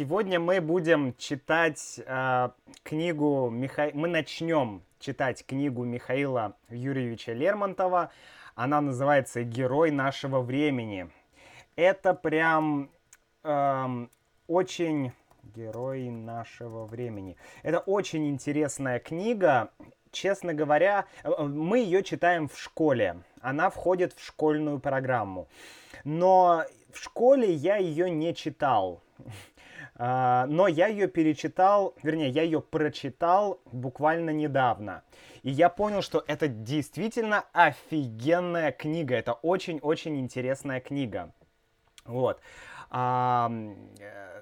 Сегодня мы будем читать книгу мы начнем читать книгу Михаила Юрьевича Лермонтова. Она называется «Герой нашего времени». Это прям очень... «Герой нашего времени». Это очень интересная книга. Честно говоря, мы ее читаем в школе. Она входит в школьную программу. Но в школе я ее не читал. Но я ее перечитал, вернее, я ее прочитал буквально недавно. И я понял, что это действительно офигенная книга. Это очень-очень интересная книга. Вот. Да,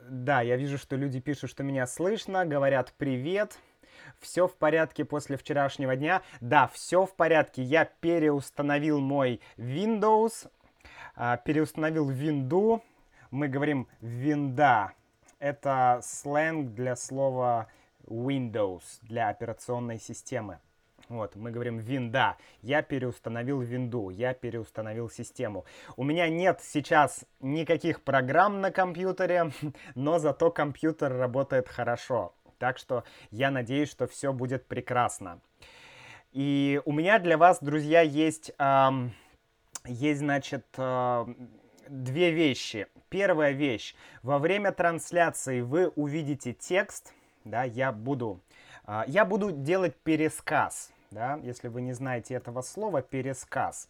я вижу, что люди пишут, что меня слышно, говорят «привет». Все в порядке после вчерашнего дня. Да, все в порядке. Я переустановил мой Windows, переустановил винду. Мы говорим «винда». Это сленг для слова Windows, для операционной системы. Вот, мы говорим «винда». Я переустановил винду, я переустановил систему. У меня нет сейчас никаких программ на компьютере, но зато компьютер работает хорошо. Так что я надеюсь, что все будет прекрасно. И у меня для вас, друзья, есть, значит, две вещи. Первая вещь. Во время трансляции вы увидите текст. Да, я буду делать пересказ. Да, если вы не знаете этого слова, пересказ.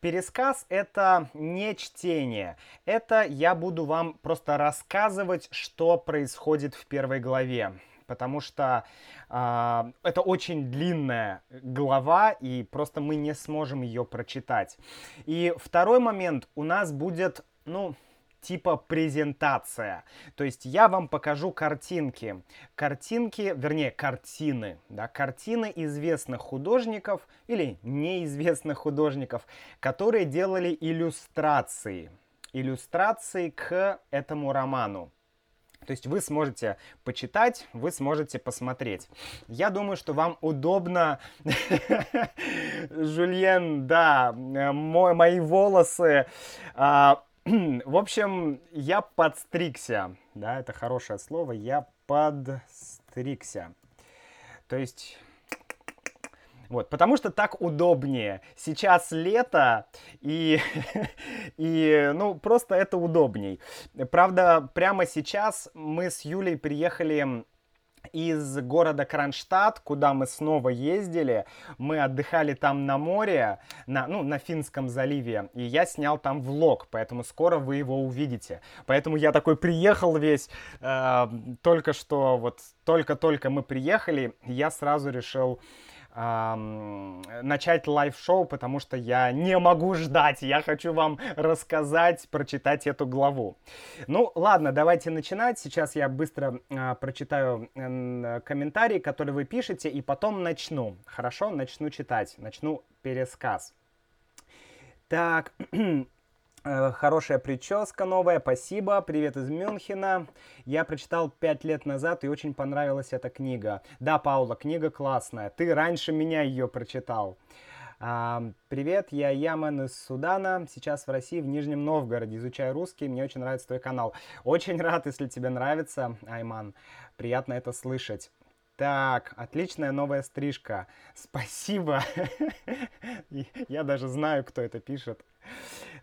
Пересказ — это не чтение. Это я буду вам просто рассказывать, что происходит в первой главе. Потому что это очень длинная глава, и просто мы не сможем ее прочитать. И второй момент. У нас будет, типа презентация. То есть я вам покажу картинки. Картины. Да, картины известных художников или неизвестных художников, которые делали иллюстрации. Иллюстрации к этому роману. То есть вы сможете почитать, вы сможете посмотреть. Я думаю, что вам удобно... Жульен, да, мои волосы... В общем, я подстригся, да, это хорошее слово, я подстригся, то есть, вот, потому что так удобнее, сейчас лето, и просто это удобней. Правда, прямо сейчас мы с Юлей приехали из города Кронштадт, куда мы снова ездили. Мы отдыхали там на море, на Финском заливе, и я снял там влог, поэтому скоро вы его увидите. Поэтому я такой приехал весь, только что, вот только-только мы приехали, я сразу решил начать лайв-шоу, потому что я не могу ждать, я хочу вам рассказать, прочитать эту главу. Ну, ладно, давайте начинать. Сейчас я быстро прочитаю комментарии, которые вы пишете, и потом начну. Хорошо? Начну читать, начну пересказ. Так, хорошая прическа новая, спасибо, привет из Мюнхена. Я прочитал 5 лет назад и очень понравилась эта книга. Да, Паула, книга классная, ты раньше меня ее прочитал. Привет, я Ямен из Судана, сейчас в России, в Нижнем Новгороде, изучаю русский, мне очень нравится твой канал. Очень рад, если тебе нравится, Айман, приятно это слышать. Так, отличная новая стрижка, спасибо, я даже знаю, кто это пишет.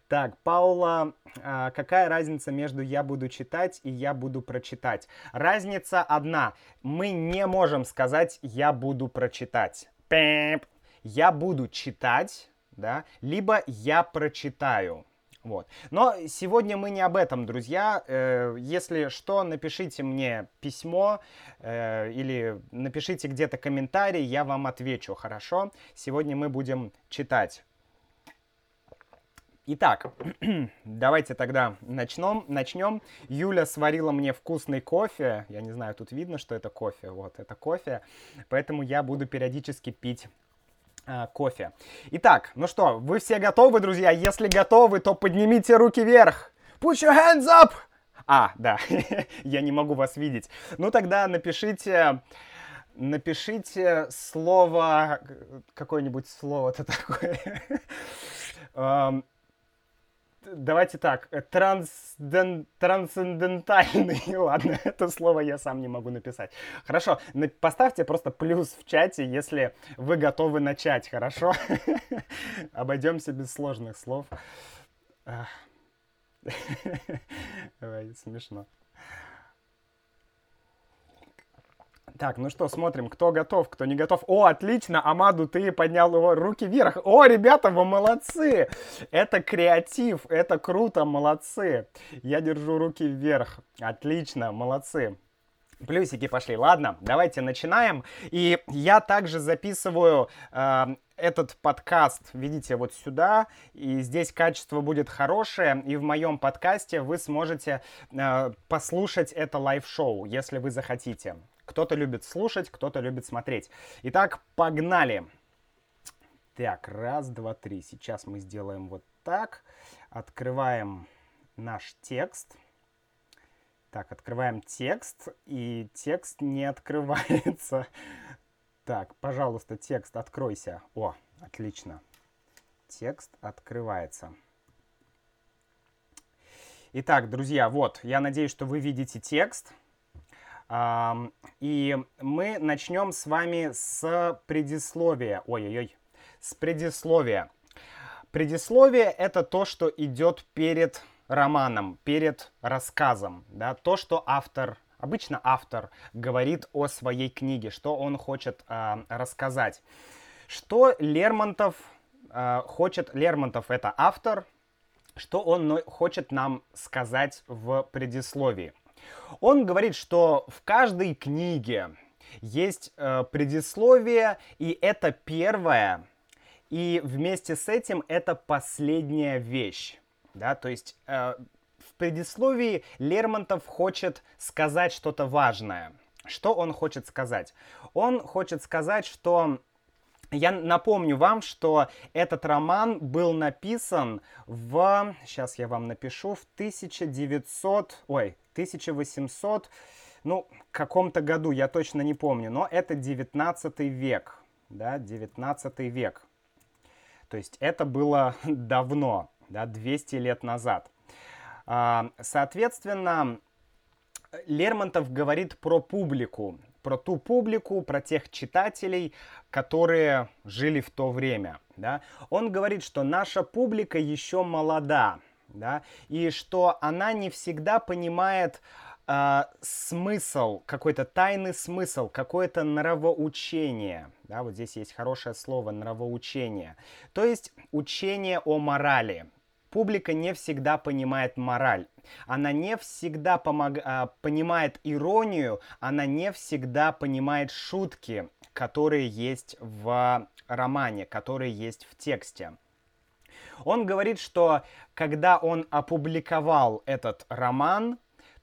Так, Паула, какая разница между «я буду читать» и «я буду прочитать»? Разница одна. Мы не можем сказать «я буду прочитать». Я буду читать, да, либо «я прочитаю». Вот. Но сегодня мы не об этом, друзья. Если что, напишите мне письмо или напишите где-то комментарий, я вам отвечу, хорошо? Сегодня мы будем читать. Итак, давайте тогда начнем. Юля сварила мне вкусный кофе. Я не знаю, тут видно, что это кофе. Вот, это кофе. Поэтому я буду периодически пить кофе. Итак, ну что, вы все готовы, друзья? Если готовы, то поднимите руки вверх. Put your hands up! Да, я не могу вас видеть. Ну тогда напишите слово... Какое-нибудь слово-то такое... Давайте так, трансцендентальный, ладно, это слово я сам не могу написать. Хорошо, поставьте просто плюс в чате, если вы готовы начать, хорошо? Обойдемся без сложных слов. Давай, смешно. Так, ну что, смотрим, кто готов, кто не готов. О, отлично, Амаду, ты поднял его руки вверх. О, ребята, вы молодцы! Это креатив, это круто, молодцы. Я держу руки вверх. Отлично, молодцы. Плюсики пошли. Ладно, давайте начинаем. И я также записываю... этот подкаст, видите, вот сюда, и здесь качество будет хорошее, и в моем подкасте вы сможете послушать это лайв-шоу, если вы захотите. Кто-то любит слушать, кто-то любит смотреть. Итак, погнали! Так, раз, два, три. Сейчас мы сделаем вот так. Открываем наш текст. Так, открываем текст, и текст не открывается. Так, пожалуйста, текст, откройся. О, отлично. Текст открывается. Итак, друзья, вот, я надеюсь, что вы видите текст. И мы начнем с вами с предисловия. Ой-ой-ой, с предисловия. Предисловие — это то, что идет перед романом, перед рассказом, да, то, что автор... Обычно автор говорит о своей книге, что он хочет рассказать. Что Лермонтов хочет... Лермонтов — это автор. Что он хочет нам сказать в предисловии? Он говорит, что в каждой книге есть предисловие, и это первое, и вместе с этим это последняя вещь. Да? То есть... В предисловии Лермонтов хочет сказать что-то важное. Что он хочет сказать? Он хочет сказать, что... Я напомню вам, что этот роман был написан в... Сейчас я вам напишу. В 1800... Ну, каком-то году, я точно не помню. Но это 19 век. Да, 19 век. То есть это было давно, да, 200 лет назад. Соответственно, Лермонтов говорит про публику, про ту публику, про тех читателей, которые жили в то время. Да? Он говорит, что наша публика еще молода, да? И что она не всегда понимает смысл, какой-то тайный смысл, какое-то нравоучение. Да? Вот здесь есть хорошее слово «нравоучение», то есть учение о морали. Публика не всегда понимает мораль, она не всегда понимает иронию, она не всегда понимает шутки, которые есть в романе, которые есть в тексте. Он говорит, что когда он опубликовал этот роман,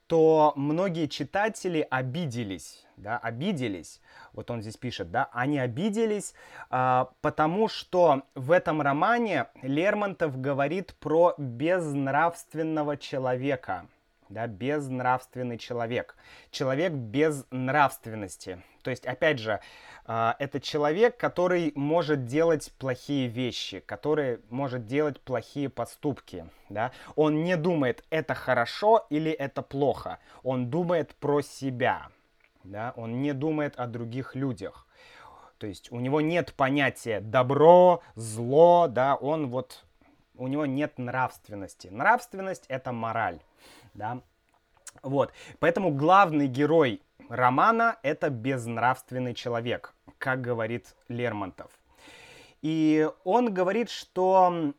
то многие читатели обиделись, да, обиделись. Вот он здесь пишет, да, они обиделись, потому что в этом романе Лермонтов говорит про безнравственного человека, да, безнравственный человек, человек без нравственности. То есть, опять же, это человек, который может делать плохие вещи, который может делать плохие поступки, да? Он не думает, это хорошо или это плохо. Он думает про себя, да? Он не думает о других людях. То есть у него нет понятия добро, зло, да? Он вот, у него нет нравственности. Нравственность — это мораль, да? Вот. Поэтому главный герой романа — это безнравственный человек, как говорит Лермонтов. И он говорит, что,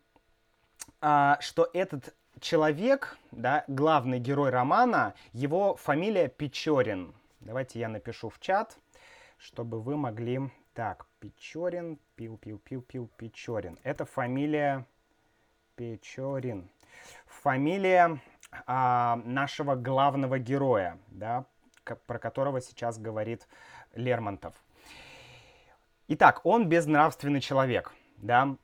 что этот человек, да, главный герой романа, его фамилия Печорин. Давайте я напишу в чат, чтобы вы могли... Так, Печорин, Печорин. Это фамилия Печорин. Фамилия нашего главного героя, да, про которого сейчас говорит Лермонтов. Итак, он безнравственный человек, да.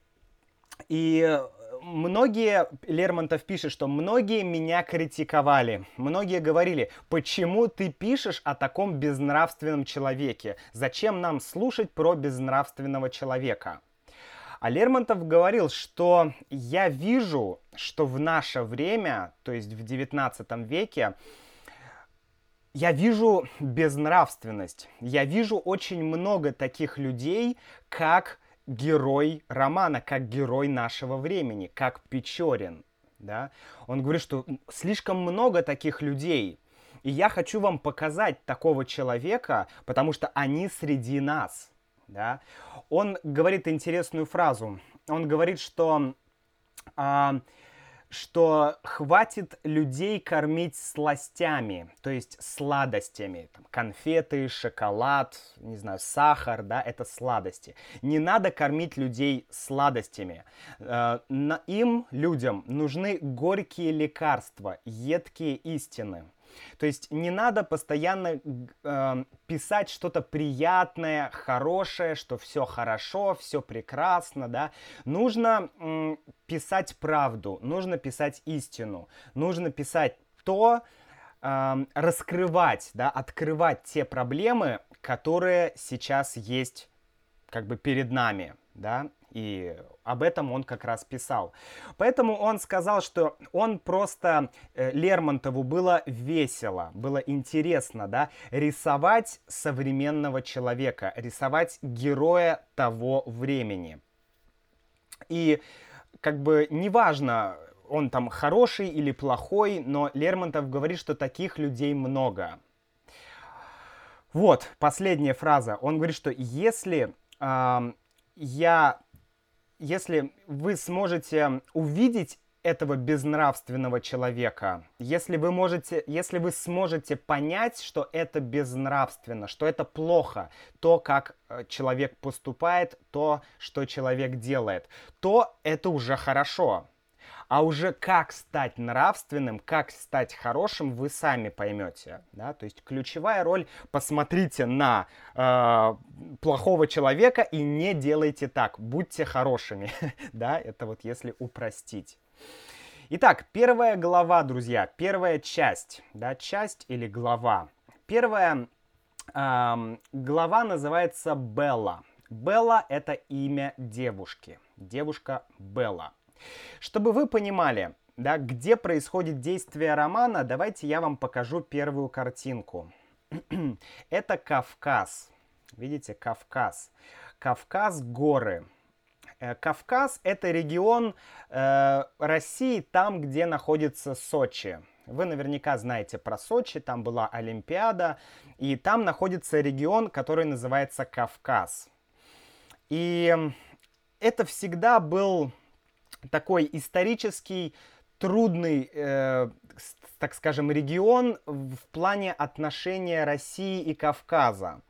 И многие, Лермонтов пишет, что многие меня критиковали. Многие говорили, почему ты пишешь о таком безнравственном человеке? Зачем нам слушать про безнравственного человека? А Лермонтов говорил, что я вижу, что в наше время, то есть в 19 веке, я вижу безнравственность. Я вижу очень много таких людей, как герой романа, как герой нашего времени, как Печорин. Да? Он говорит, что слишком много таких людей. И я хочу вам показать такого человека, потому что они среди нас. Да? Он говорит интересную фразу. Он говорит, что хватит людей кормить сластями, то есть сладостями. Там, конфеты, шоколад, не знаю, сахар, да, это сладости. Не надо кормить людей сладостями. Им, людям, нужны горькие лекарства, едкие истины. То есть не надо постоянно писать что-то приятное, хорошее, что все хорошо, все прекрасно, да. Нужно писать правду, нужно писать истину, нужно писать то, раскрывать, да, открывать те проблемы, которые сейчас есть как бы перед нами, да. И об этом он как раз писал. Поэтому он сказал, что он просто... Лермонтову было весело, было интересно, да, рисовать современного человека, рисовать героя того времени. И как бы неважно, он там хороший или плохой, но Лермонтов говорит, что таких людей много. Вот, последняя фраза. Он говорит, что если вы сможете увидеть этого безнравственного человека, если вы сможете понять, что это безнравственно, что это плохо, то, как человек поступает, то, что человек делает, то это уже хорошо. А уже как стать нравственным, как стать хорошим, вы сами поймете, да? То есть ключевая роль: посмотрите на плохого человека и не делайте так, будьте хорошими, да? Это вот если упростить. Итак, первая глава, друзья, первая часть, да, часть или глава. Первая глава называется Белла. Белла — это имя девушки, девушка Белла. Чтобы вы понимали, да, где происходит действие романа, давайте я вам покажу первую картинку. Это Кавказ. Видите, Кавказ. Кавказ — горы. Кавказ — это регион России, там, где находится Сочи. Вы наверняка знаете про Сочи, там была Олимпиада, и там находится регион, который называется Кавказ. И это всегда был... такой исторический, трудный, так скажем, регион в плане отношения России и Кавказа.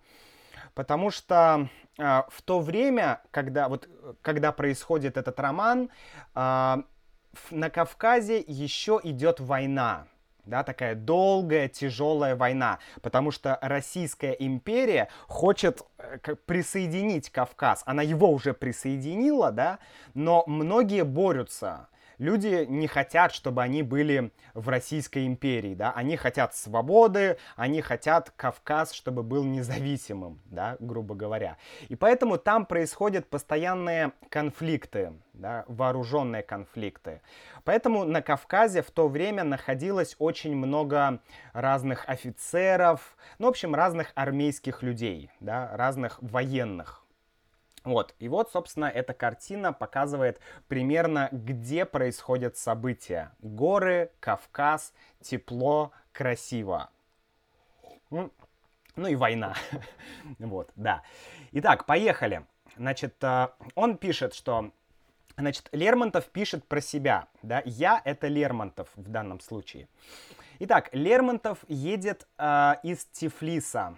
Потому что в то время, когда происходит этот роман, на Кавказе еще идет война. Да, такая долгая, тяжелая война, потому что Российская империя хочет присоединить Кавказ. Она его уже присоединила, да, но многие борются. Люди не хотят, чтобы они были в Российской империи, да, они хотят свободы, они хотят Кавказ, чтобы был независимым, да, грубо говоря. И поэтому там происходят постоянные конфликты, да, вооруженные конфликты. Поэтому на Кавказе в то время находилось очень много разных офицеров, ну, в общем, разных армейских людей, да, разных военных. Вот, и вот, собственно, эта картина показывает примерно, где происходят события. Горы, Кавказ, тепло, красиво. Ну и война. Вот, да. Итак, поехали. Значит, он пишет, что... Значит, Лермонтов пишет про себя, да? Я — это Лермонтов в данном случае. Итак, Лермонтов едет из Тифлиса.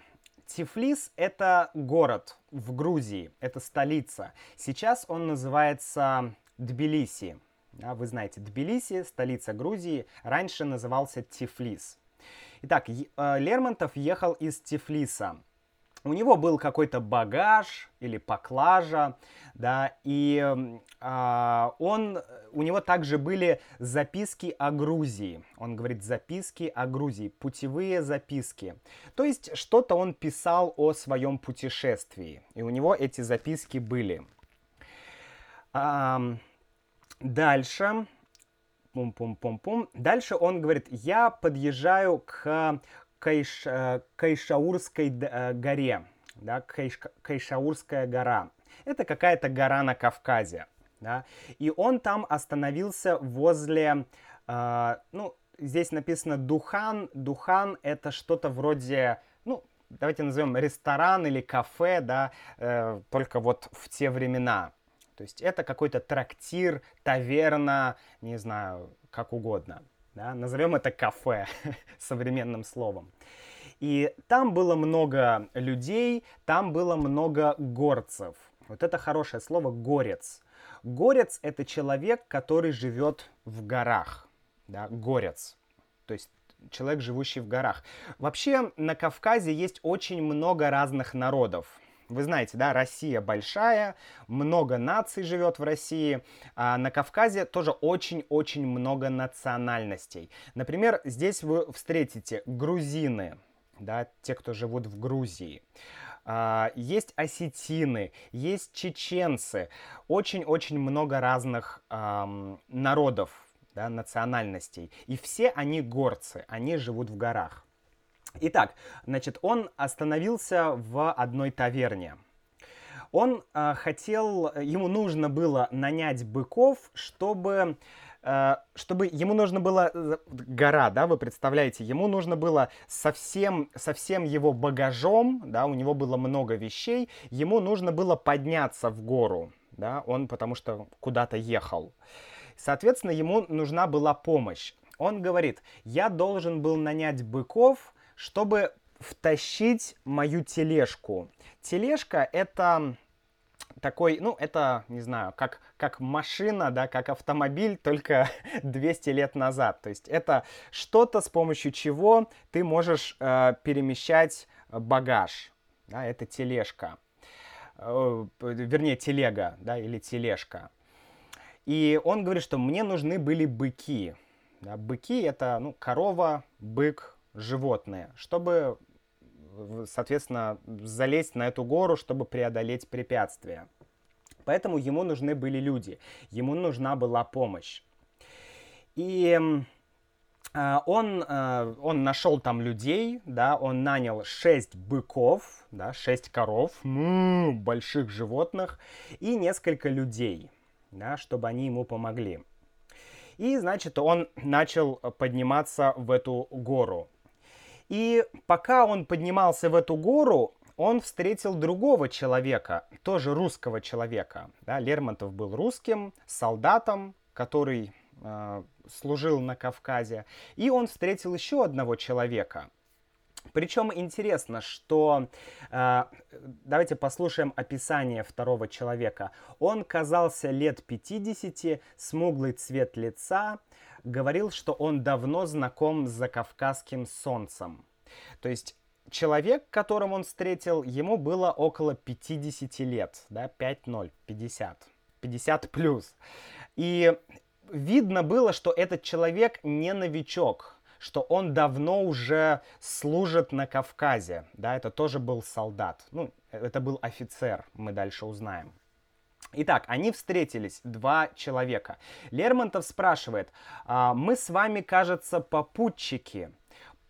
Тифлис — это город в Грузии, это столица. Сейчас он называется Тбилиси. Да, вы знаете, Тбилиси, столица Грузии, раньше назывался Тифлис. Итак, Лермонтов ехал из Тифлиса. У него был какой-то багаж или поклажа, да, и у него также были записки о Грузии. Он говорит, записки о Грузии, путевые записки. То есть что-то он писал о своем путешествии, и у него эти записки были. Дальше. Дальше он говорит, я подъезжаю к Кайшаурской горе. Да, Кайшаурская гора. Это какая-то гора на Кавказе. Да? И он там остановился возле, ну, здесь написано Духан. Духан — это что-то вроде, ну, давайте назовем ресторан или кафе, да, только вот в те времена. То есть это какой-то трактир, таверна, не знаю, как угодно. Да? Назовем это кафе современным словом. И там было много людей, там было много горцев. Вот это хорошее слово — горец. Горец — это человек, который живет в горах. Да? Горец. То есть человек, живущий в горах. Вообще на Кавказе есть очень много разных народов. Вы знаете, да, Россия большая, много наций живет в России. А на Кавказе тоже очень-очень много национальностей. Например, здесь вы встретите грузины, да, те, кто живут в Грузии. Есть осетины, есть чеченцы. Очень-очень много разных народов, да, национальностей. И все они горцы, они живут в горах. Итак, значит, он остановился в одной таверне. Он ему нужно было нанять быков, чтобы ему нужно было, гора, да, вы представляете, ему нужно было со всем его багажом, да, у него было много вещей, ему нужно было подняться в гору, да, он потому что куда-то ехал. Соответственно, ему нужна была помощь. Он говорит, я должен был нанять быков, чтобы втащить мою тележку. Тележка — это такой, ну, это, не знаю, как машина, да, как автомобиль, только 200 лет назад. То есть это что-то, с помощью чего ты можешь перемещать багаж. Да, это тележка. Вернее, телега, да, или тележка. И он говорит, что мне нужны были быки. Да, быки — это, ну, корова, бык, животные, чтобы, соответственно, залезть на эту гору, чтобы преодолеть препятствия. Поэтому ему нужны были люди, ему нужна была помощь. И он нашел там людей, да, он нанял 6 быков, да, 6 коров, больших животных, и несколько людей, да, чтобы они ему помогли. И, значит, он начал подниматься в эту гору. И пока он поднимался в эту гору, он встретил другого человека, тоже русского человека. Да, Лермонтов был русским, солдатом, который служил на Кавказе. И он встретил еще одного человека. Причем интересно, что... давайте послушаем описание второго человека. Он казался лет 50, смуглый цвет лица, говорил, что он давно знаком с закавказским солнцем. То есть человек, которого он встретил, ему было около 50 лет. Да? 5-0, 50. 50 плюс. И видно было, что этот человек не новичок, что он давно уже служит на Кавказе, да, это тоже был солдат, ну, это был офицер, мы дальше узнаем. Итак, они встретились, два человека. Лермонтов спрашивает, мы с вами, кажется, попутчики.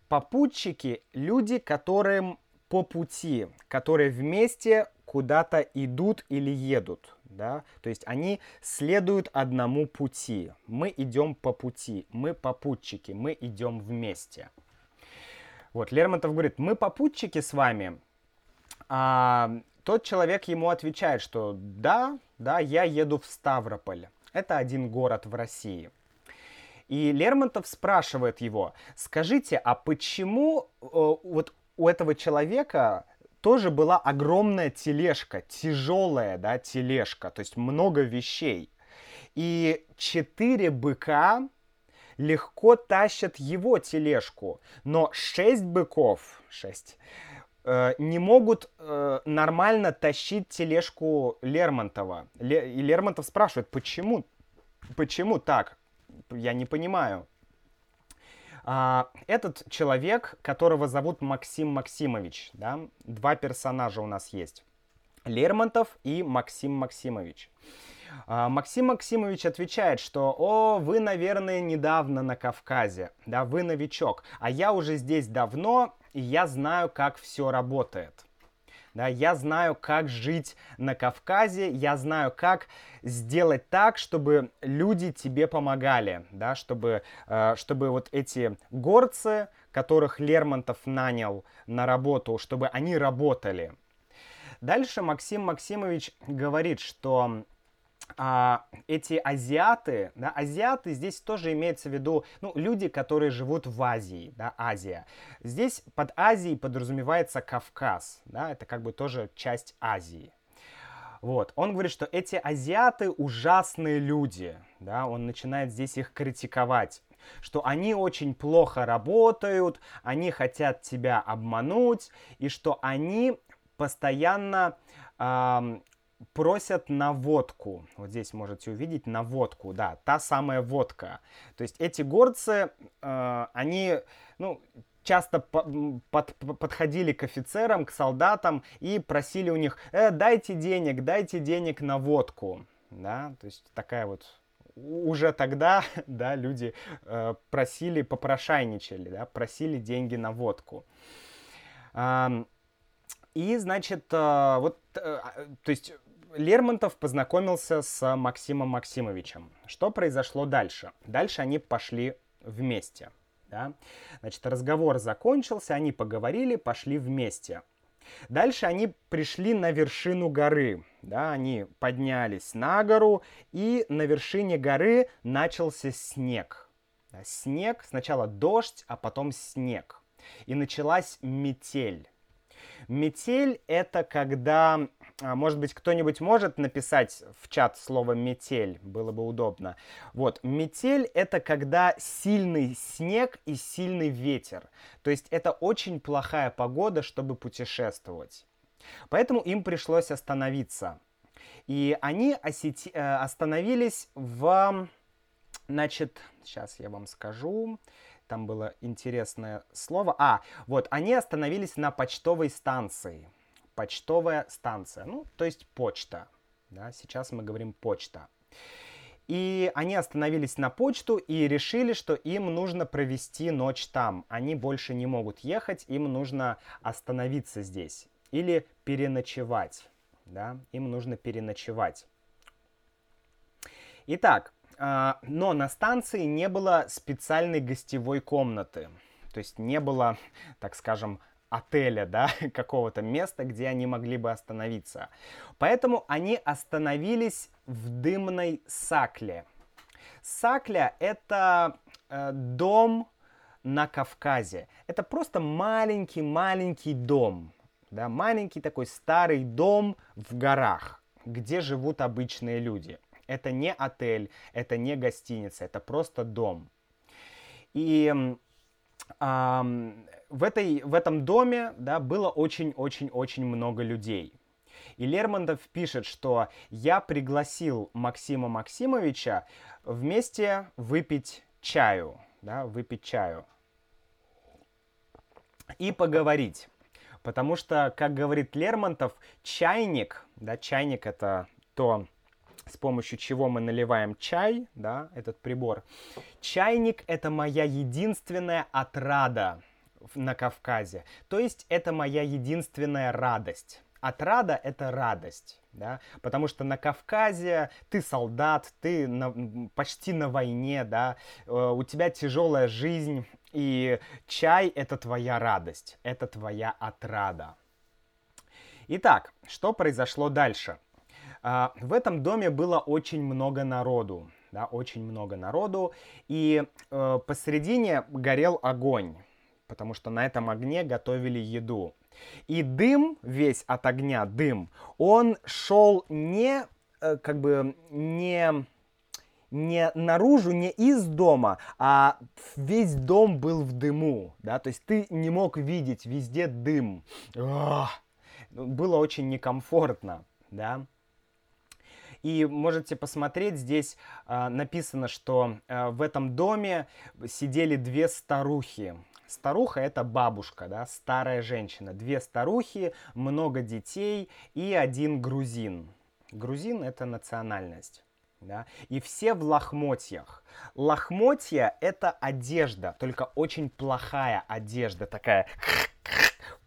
Попутчики — люди, которым по пути, которые вместе куда-то идут или едут, да, то есть они следуют одному пути. Мы идем по пути, мы попутчики, мы идем вместе. Вот, Лермонтов говорит, мы попутчики с вами. А тот человек ему отвечает, что да, я еду в Ставрополь. Это один город в России. И Лермонтов спрашивает его, скажите, а почему вот у этого человека... тоже была огромная тележка, тяжелая, да, тележка, то есть много вещей. И 4 быка легко тащат его тележку, но 6 быков, 6, не могут нормально тащить тележку Лермонтова. И Лермонтов спрашивает, почему так? Я не понимаю. Этот человек, которого зовут Максим Максимович, да, два персонажа у нас есть, Лермонтов и Максим Максимович. Максим Максимович отвечает, что «О, вы, наверное, недавно на Кавказе, да, вы новичок, а я уже здесь давно, и я знаю, как все работает». Да, я знаю, как жить на Кавказе, я знаю, как сделать так, чтобы люди тебе помогали, да, чтобы вот эти горцы, которых Лермонтов нанял на работу, чтобы они работали. Дальше Максим Максимович говорит, что эти азиаты, да, азиаты здесь тоже имеется в виду, ну, люди, которые живут в Азии, да, Азия. Здесь под Азией подразумевается Кавказ, да, это как бы тоже часть Азии. Вот, он говорит, что эти азиаты ужасные люди, да, он начинает здесь их критиковать, что они очень плохо работают, они хотят тебя обмануть, и что они постоянно просят на водку. Вот здесь можете увидеть на водку, да, та самая водка. То есть эти горцы, они, ну, часто подходили к офицерам, к солдатам и просили у них, дайте денег на водку, да, то есть такая вот. Уже тогда, да, люди просили, попрошайничали, да, просили деньги на водку. И, значит, то есть Лермонтов познакомился с Максимом Максимовичем. Что произошло дальше? Дальше они пошли вместе, да? Значит, разговор закончился, они поговорили, пошли вместе. Дальше они пришли на вершину горы, да, они поднялись на гору, и на вершине горы начался снег. Да, снег, сначала дождь, а потом снег. И началась метель. Метель — это когда, может быть, кто-нибудь может написать в чат слово «метель», было бы удобно. Вот, метель — это когда сильный снег и сильный ветер. То есть это очень плохая погода, чтобы путешествовать. Поэтому им пришлось остановиться. И они остановились в... Значит, сейчас я вам скажу... Там было интересное слово. Они остановились на почтовой станции. Почтовая станция, ну, то есть почта. Да, сейчас мы говорим почта. И они остановились на почту и решили, что им нужно провести ночь там. Они больше не могут ехать, им нужно остановиться здесь. Или переночевать. Да, им нужно переночевать. Итак. Но на станции не было специальной гостевой комнаты, то есть не было, так скажем, отеля, да, какого-то места, где они могли бы остановиться. Поэтому они остановились в дымной сакле. Сакля — это дом на Кавказе. Это просто маленький-маленький дом, да, маленький такой старый дом в горах, где живут обычные люди. Это не отель, это не гостиница, это просто дом. И в этом доме, да, было очень-очень-очень много людей. И Лермонтов пишет, что я пригласил Максима Максимовича вместе выпить чаю, да, выпить чаю и поговорить. Потому что, как говорит Лермонтов, чайник, да, чайник — это то, с помощью чего мы наливаем чай, да, этот прибор. Чайник — это моя единственная отрада на Кавказе. То есть это моя единственная радость. Отрада — это радость, да, потому что на Кавказе ты солдат, ты почти на войне, да, у тебя тяжелая жизнь, и чай — это твоя радость, это твоя отрада. Итак, что произошло дальше? В этом доме было очень много народу, да, очень много народу, и посередине горел огонь, потому что на этом огне готовили еду. И дым, весь от огня дым, он шел не наружу, не из дома, а весь дом был в дыму, да, то есть ты не мог видеть, везде дым. Было очень некомфортно, да. И можете посмотреть, здесь написано, что в этом доме сидели две старухи. Старуха — это бабушка, да, старая женщина. Две старухи, много детей и один грузин. Грузин — это национальность. Да? И все в лохмотьях. Лохмотья — это одежда, только очень плохая одежда, такая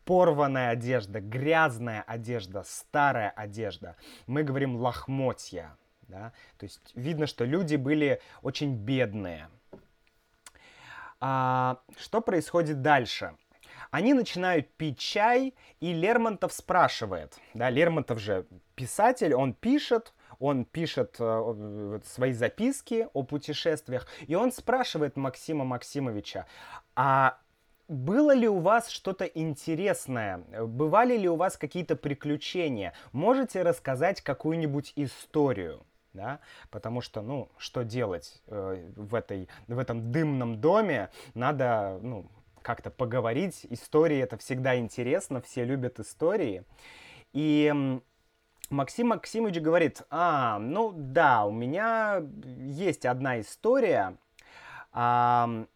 порванная одежда, грязная одежда, старая одежда. Мы говорим лохмотья. Да? То есть видно, что люди были очень бедные. Что происходит дальше? Они начинают пить чай, и Лермонтов спрашивает. Да? Лермонтов же писатель, он пишет свои записки о путешествиях, и он спрашивает Максима Максимовича, а было ли у вас что-то интересное? Бывали ли у вас какие-то приключения? Можете рассказать какую-нибудь историю? Да? Потому что, что делать в этом дымном доме? Надо, как-то поговорить. Истории — это всегда интересно, все любят истории. И Максим Максимович говорит, у меня есть одна история. Они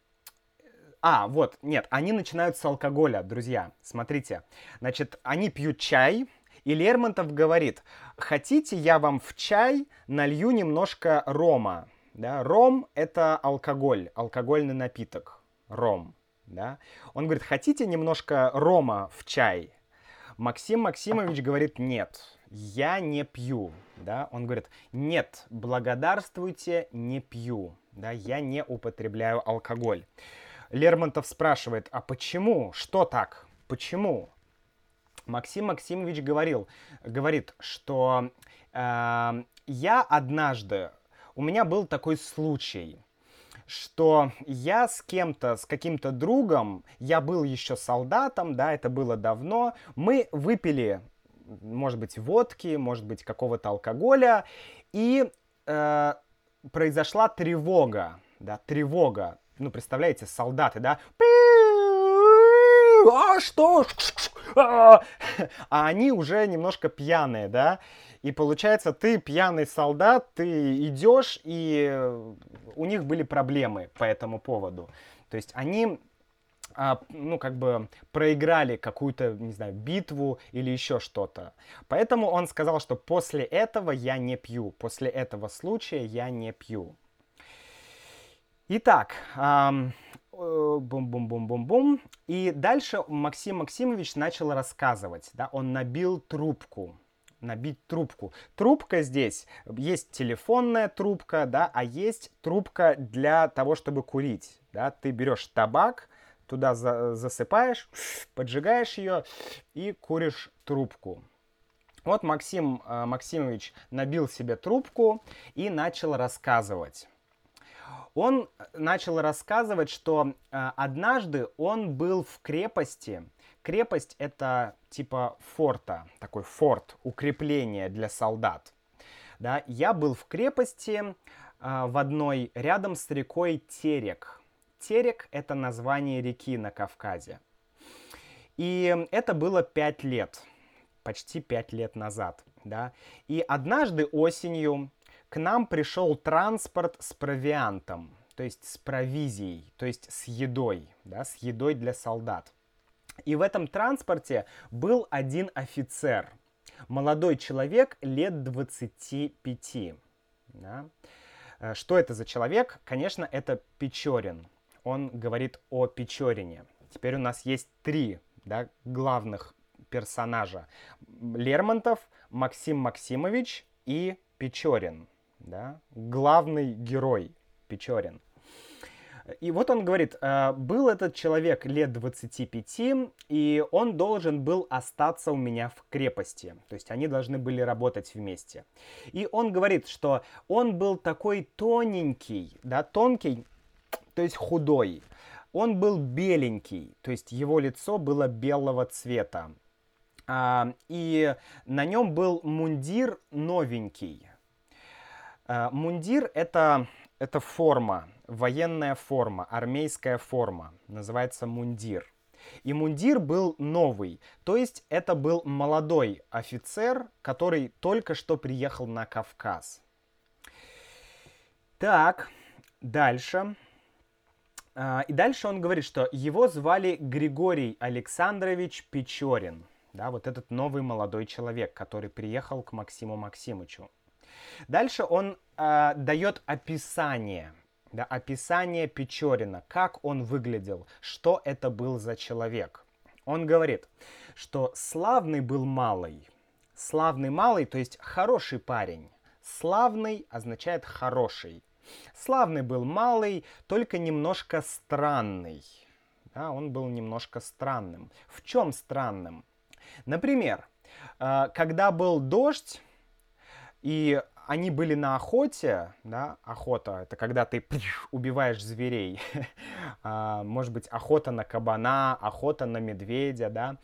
начинают с алкоголя, друзья, смотрите. Значит, они пьют чай, и Лермонтов говорит, хотите, я вам в чай налью немножко рома, да? Ром — это алкоголь, алкогольный напиток, ром, да? Он говорит, хотите немножко рома в чай? Максим Максимович говорит, нет, я не пью, да? Он говорит, нет, благодарствуйте, не пью, да? Я не употребляю алкоголь. Лермонтов спрашивает, а почему? Что так? Почему? Максим Максимович говорит, что я однажды, у меня был такой случай, что я с кем-то, с каким-то другом, я был еще солдатом, да, это было давно, мы выпили, может быть, водки, может быть, какого-то алкоголя, и произошла тревога, да, тревога. Представляете, солдаты, да? А они уже немножко пьяные, да? И получается, ты пьяный солдат, ты идешь, и у них были проблемы по этому поводу. То есть они, проиграли какую-то, не знаю, битву или еще что-то. Поэтому он сказал, что после этого я не пью, после этого случая я не пью. Итак, бум-бум-бум-бум-бум. И дальше Максим Максимович начал рассказывать. Да? Он набил трубку. Набить трубку. Трубка здесь. Есть телефонная трубка, да, а есть трубка для того, чтобы курить. Да? Ты берешь табак, туда засыпаешь, поджигаешь ее и куришь трубку. Вот Максим Максимович набил себе трубку и начал рассказывать. Он начал рассказывать, что однажды он был в крепости. Крепость — это типа форта, такой форт, укрепление для солдат. Да? Я был в крепости в одной рядом с рекой Терек. Терек — это название реки на Кавказе. И это было 5 лет, почти 5 лет назад. Да? И однажды осенью к нам пришел транспорт с провиантом, то есть с провизией, то есть с едой для солдат. И в этом транспорте был один офицер, молодой человек лет 25. Да. Что это за человек? Конечно, это Печорин. Он говорит о Печорине. Теперь у нас есть три, да, главных персонажа. Лермонтов, Максим Максимович и Печорин. Да? Главный герой Печорин. И вот он говорит, был этот человек лет 25, и он должен был остаться у меня в крепости. То есть они должны были работать вместе. И он говорит, что он был такой тоненький, да, тонкий, то есть худой. Он был беленький, то есть его лицо было белого цвета. И на нем был мундир новенький. Мундир — это форма, военная форма, армейская форма, называется мундир. И мундир был новый, то есть это был молодой офицер, который только что приехал на Кавказ. Так, дальше. И дальше он говорит, что его звали Григорий Александрович Печорин. да, вот этот новый молодой человек, который приехал к Максиму Максимычу. Дальше он дает описание, да, описание Печорина, как он выглядел, что это был за человек. Он говорит, что славный малый, то есть хороший парень. Славный означает хороший. Славный был малый, только немножко странный. Да, он был немножко странным. В чем странным? Например, когда был дождь, и они были на охоте, да, охота, это когда ты убиваешь зверей, может быть, охота на кабана, охота на медведя, да,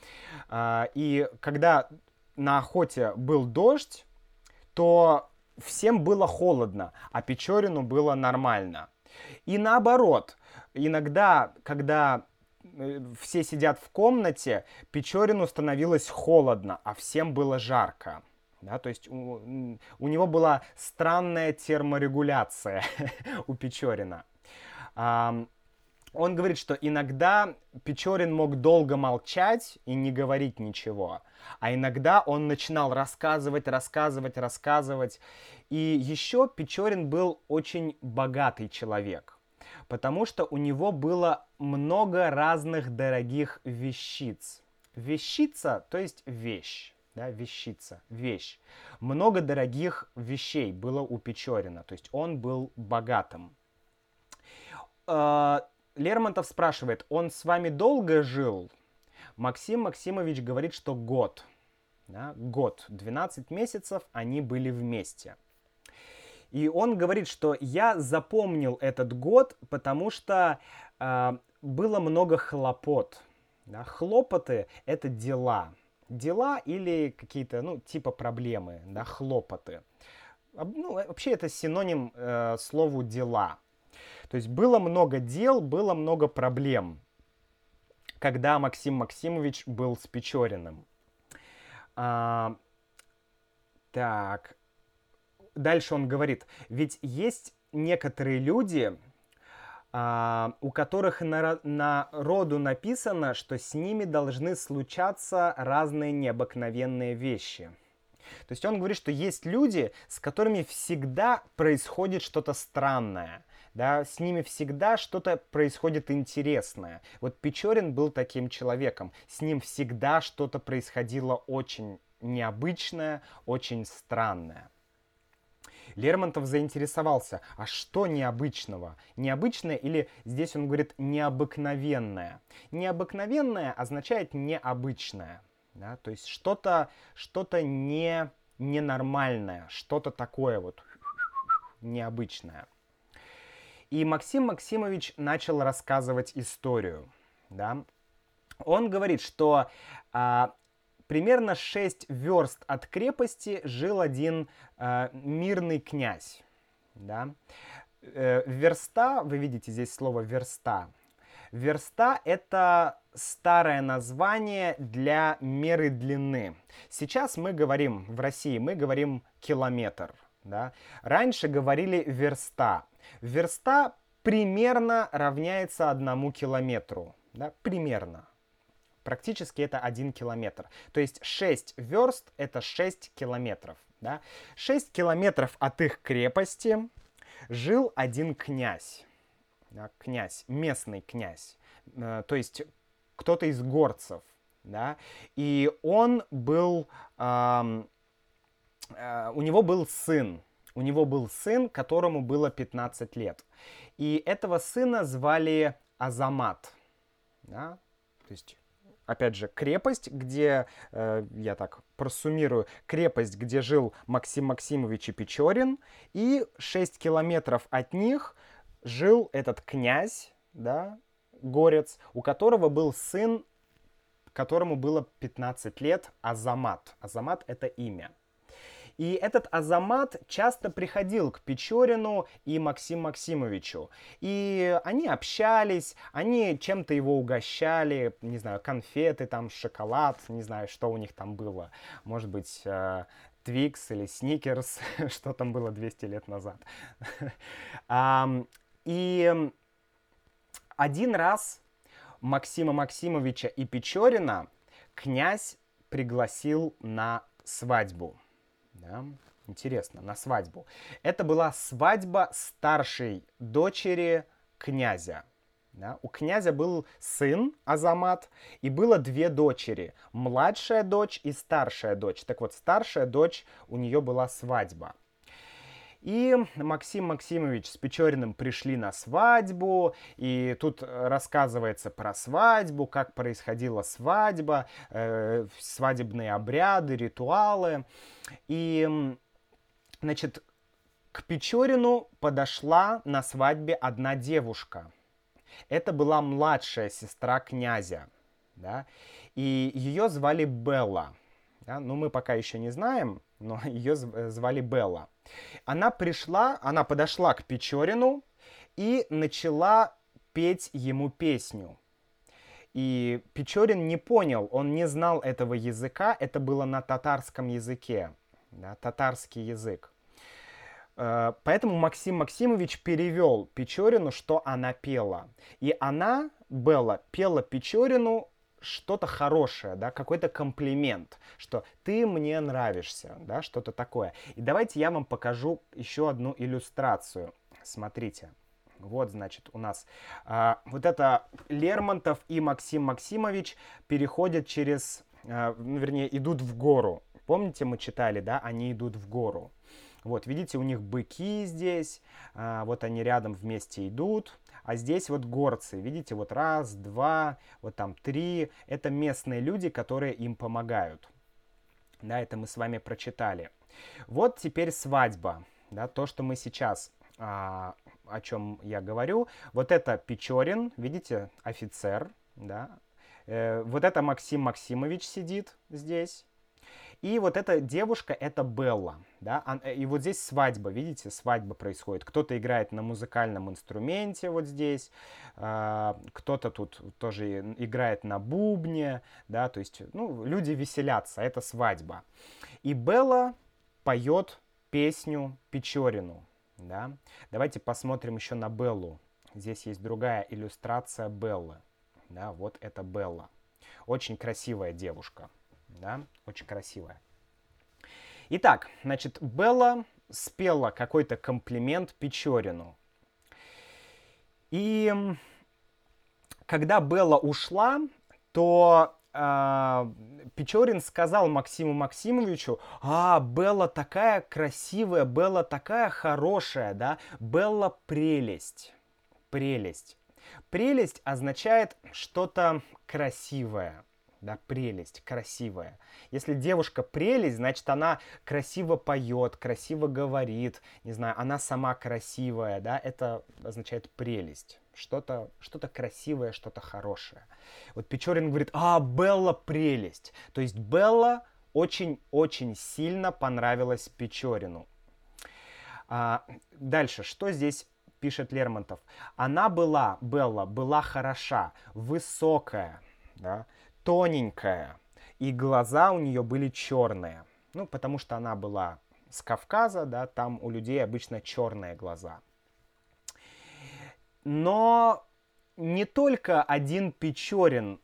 и когда на охоте был дождь, то всем было холодно, а Печорину было нормально. И наоборот, иногда, когда все сидят в комнате, Печорину становилось холодно, а всем было жарко. Да, то есть у него была странная терморегуляция у Печорина. Он говорит, что иногда Печорин мог долго молчать и не говорить ничего, а иногда он начинал рассказывать. И еще Печорин был очень богатый человек, потому что у него было много разных дорогих вещиц. Вещица, то есть вещь. Да, вещица, вещь. Много дорогих вещей было у Печорина, то есть он был богатым. Лермонтов спрашивает, он с вами долго жил? Максим Максимович говорит, что год. Да, год, 12 месяцев они были вместе. И он говорит, что я запомнил этот год, потому что было много хлопот. Да, хлопоты — это дела. Дела или какие-то, ну, типа проблемы, да, хлопоты. Ну, вообще это синоним слову «дела». То есть было много дел, было много проблем, когда Максим Максимович был с Печориным. Так, дальше он говорит, ведь есть некоторые люди, у которых народу написано, что с ними должны случаться разные необыкновенные вещи. То есть он говорит, что есть люди, с которыми всегда происходит что-то странное, да, с ними всегда что-то происходит интересное. Вот Печорин был таким человеком, с ним всегда что-то происходило очень необычное, очень странное. Лермонтов заинтересовался, а что необычного? Необычное или, здесь он говорит, необыкновенное. Необыкновенное означает необычное, да? То есть что-то ненормальное, что-то такое вот необычное. И Максим Максимович начал рассказывать историю, да? Он говорит, что... примерно 6 верст от крепости жил один мирный князь. Да? Верста, вы видите здесь слово верста. Верста — это старое название для меры длины. Сейчас мы говорим, в России мы говорим километр. Да? Раньше говорили верста. Верста примерно равняется 1 километру. Да? Примерно. Практически это 1 километр. То есть 6 верст — это 6 километров. Да? 6 километров от их крепости жил один князь. Да? Князь, местный князь. То есть кто-то из горцев. Да? И он был... у него был сын. У него был сын, которому было 15 лет. И этого сына звали Азамат. Да? То есть... Опять же, крепость, где, я так просуммирую, крепость, где жил Максим Максимович и Печорин, и 6 километров от них жил этот князь, да, горец, у которого был сын, которому было 15 лет, Азамат. Азамат — это имя. И этот Азамат часто приходил к Печорину и Максиму Максимовичу. И они общались, они чем-то его угощали, не знаю, конфеты, там, шоколад, не знаю, что у них там было. Может быть, Твикс или Сникерс, что там было 200 лет назад. И один раз Максима Максимовича и Печорина князь пригласил на свадьбу. Да? Интересно, на свадьбу. Это была свадьба старшей дочери князя. Да? У князя был сын Азамат, и было две дочери. Младшая дочь и старшая дочь. Так вот, старшая дочь, у нее была свадьба. И Максим Максимович с Печориным пришли на свадьбу, и тут рассказывается про свадьбу, как происходила свадьба, свадебные обряды, ритуалы. И, значит, к Печорину подошла на свадьбе одна девушка. Это была младшая сестра князя, да? И ее звали Белла. Да? Ну, мы пока еще не знаем, но ее звали Белла. Она подошла к Печорину и начала петь ему песню. И Печорин не понял, он не знал этого языка, это было на татарском языке, да, татарский язык. Поэтому Максим Максимович перевел Печорину, что она пела. И она, Белла, пела Печорину что-то хорошее, да, какой-то комплимент, что ты мне нравишься, да, что-то такое. И давайте я вам покажу еще одну иллюстрацию. Смотрите, вот, значит, у нас вот это Лермонтов и Максим Максимович переходят через, вернее, идут в гору. Помните, мы читали, да, они идут в гору. Вот, видите, у них быки здесь, вот они рядом вместе идут, а здесь вот горцы, видите, вот раз, два, вот там три, это местные люди, которые им помогают. Да, это мы с вами прочитали. Вот теперь свадьба, да, то, что мы сейчас, о чем я говорю. Вот это Печорин, видите, офицер, да, вот это Максим Максимович сидит здесь. И вот эта девушка, это Белла, да, и вот здесь свадьба, видите, свадьба происходит. Кто-то играет на музыкальном инструменте вот здесь, кто-то тут тоже играет на бубне, да, то есть, ну, люди веселятся, это свадьба. И Белла поет песню Печорину, да. Давайте посмотрим еще на Беллу. Здесь есть другая иллюстрация Беллы, да, вот это Белла. Очень красивая девушка. Да, очень красивая. Итак, значит, Белла спела какой-то комплимент Печорину. И когда Белла ушла, то Печорин сказал Максиму Максимовичу: «А, Белла такая красивая, Белла такая хорошая, да? Белла прелесть». Прелесть. Прелесть означает что-то красивое. Да, прелесть, красивая. Если девушка прелесть, значит, она красиво поет, красиво говорит, не знаю, она сама красивая, да, это означает прелесть. Что-то красивое, что-то хорошее. Вот Печорин говорит: а, Белла прелесть. То есть Белла очень-очень сильно понравилась Печорину. Дальше, что здесь пишет Лермонтов? Она была, Белла, была хороша, высокая, да, тоненькая, и глаза у нее были черные. Ну, потому что она была с Кавказа, да, там у людей обычно черные глаза. Но не только один Печорин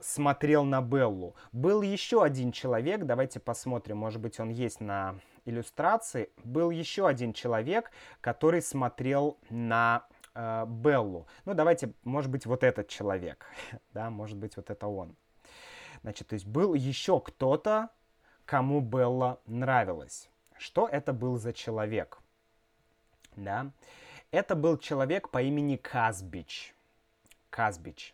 смотрел на Беллу. Был еще один человек, давайте посмотрим, может быть, он есть на иллюстрации. Был еще один человек, который смотрел на Беллу. Ну, давайте, может быть, вот этот человек, да, может быть, вот это он. Значит, то есть был еще кто-то, кому Белла нравилась. Что это был за человек? Да, это был человек по имени Казбич. Казбич.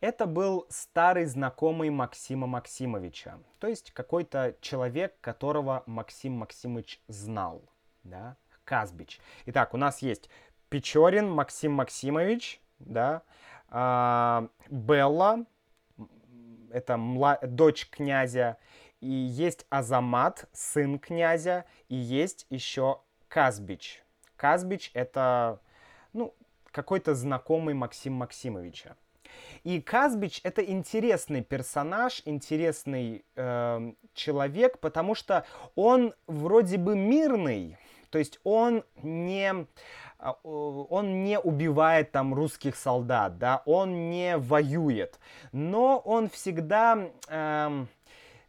Это был старый знакомый Максима Максимовича, то есть какой-то человек, которого Максим Максимович знал, да, Казбич. Итак, у нас есть Печорин, Максим Максимович, да, Белла, это дочь князя, и есть Азамат, сын князя, и есть еще Казбич. Казбич — это, ну, какой-то знакомый Максима Максимовича. И Казбич — это интересный персонаж, интересный человек, потому что он вроде бы мирный, то есть он не убивает там русских солдат, да, он не воюет, но он всегда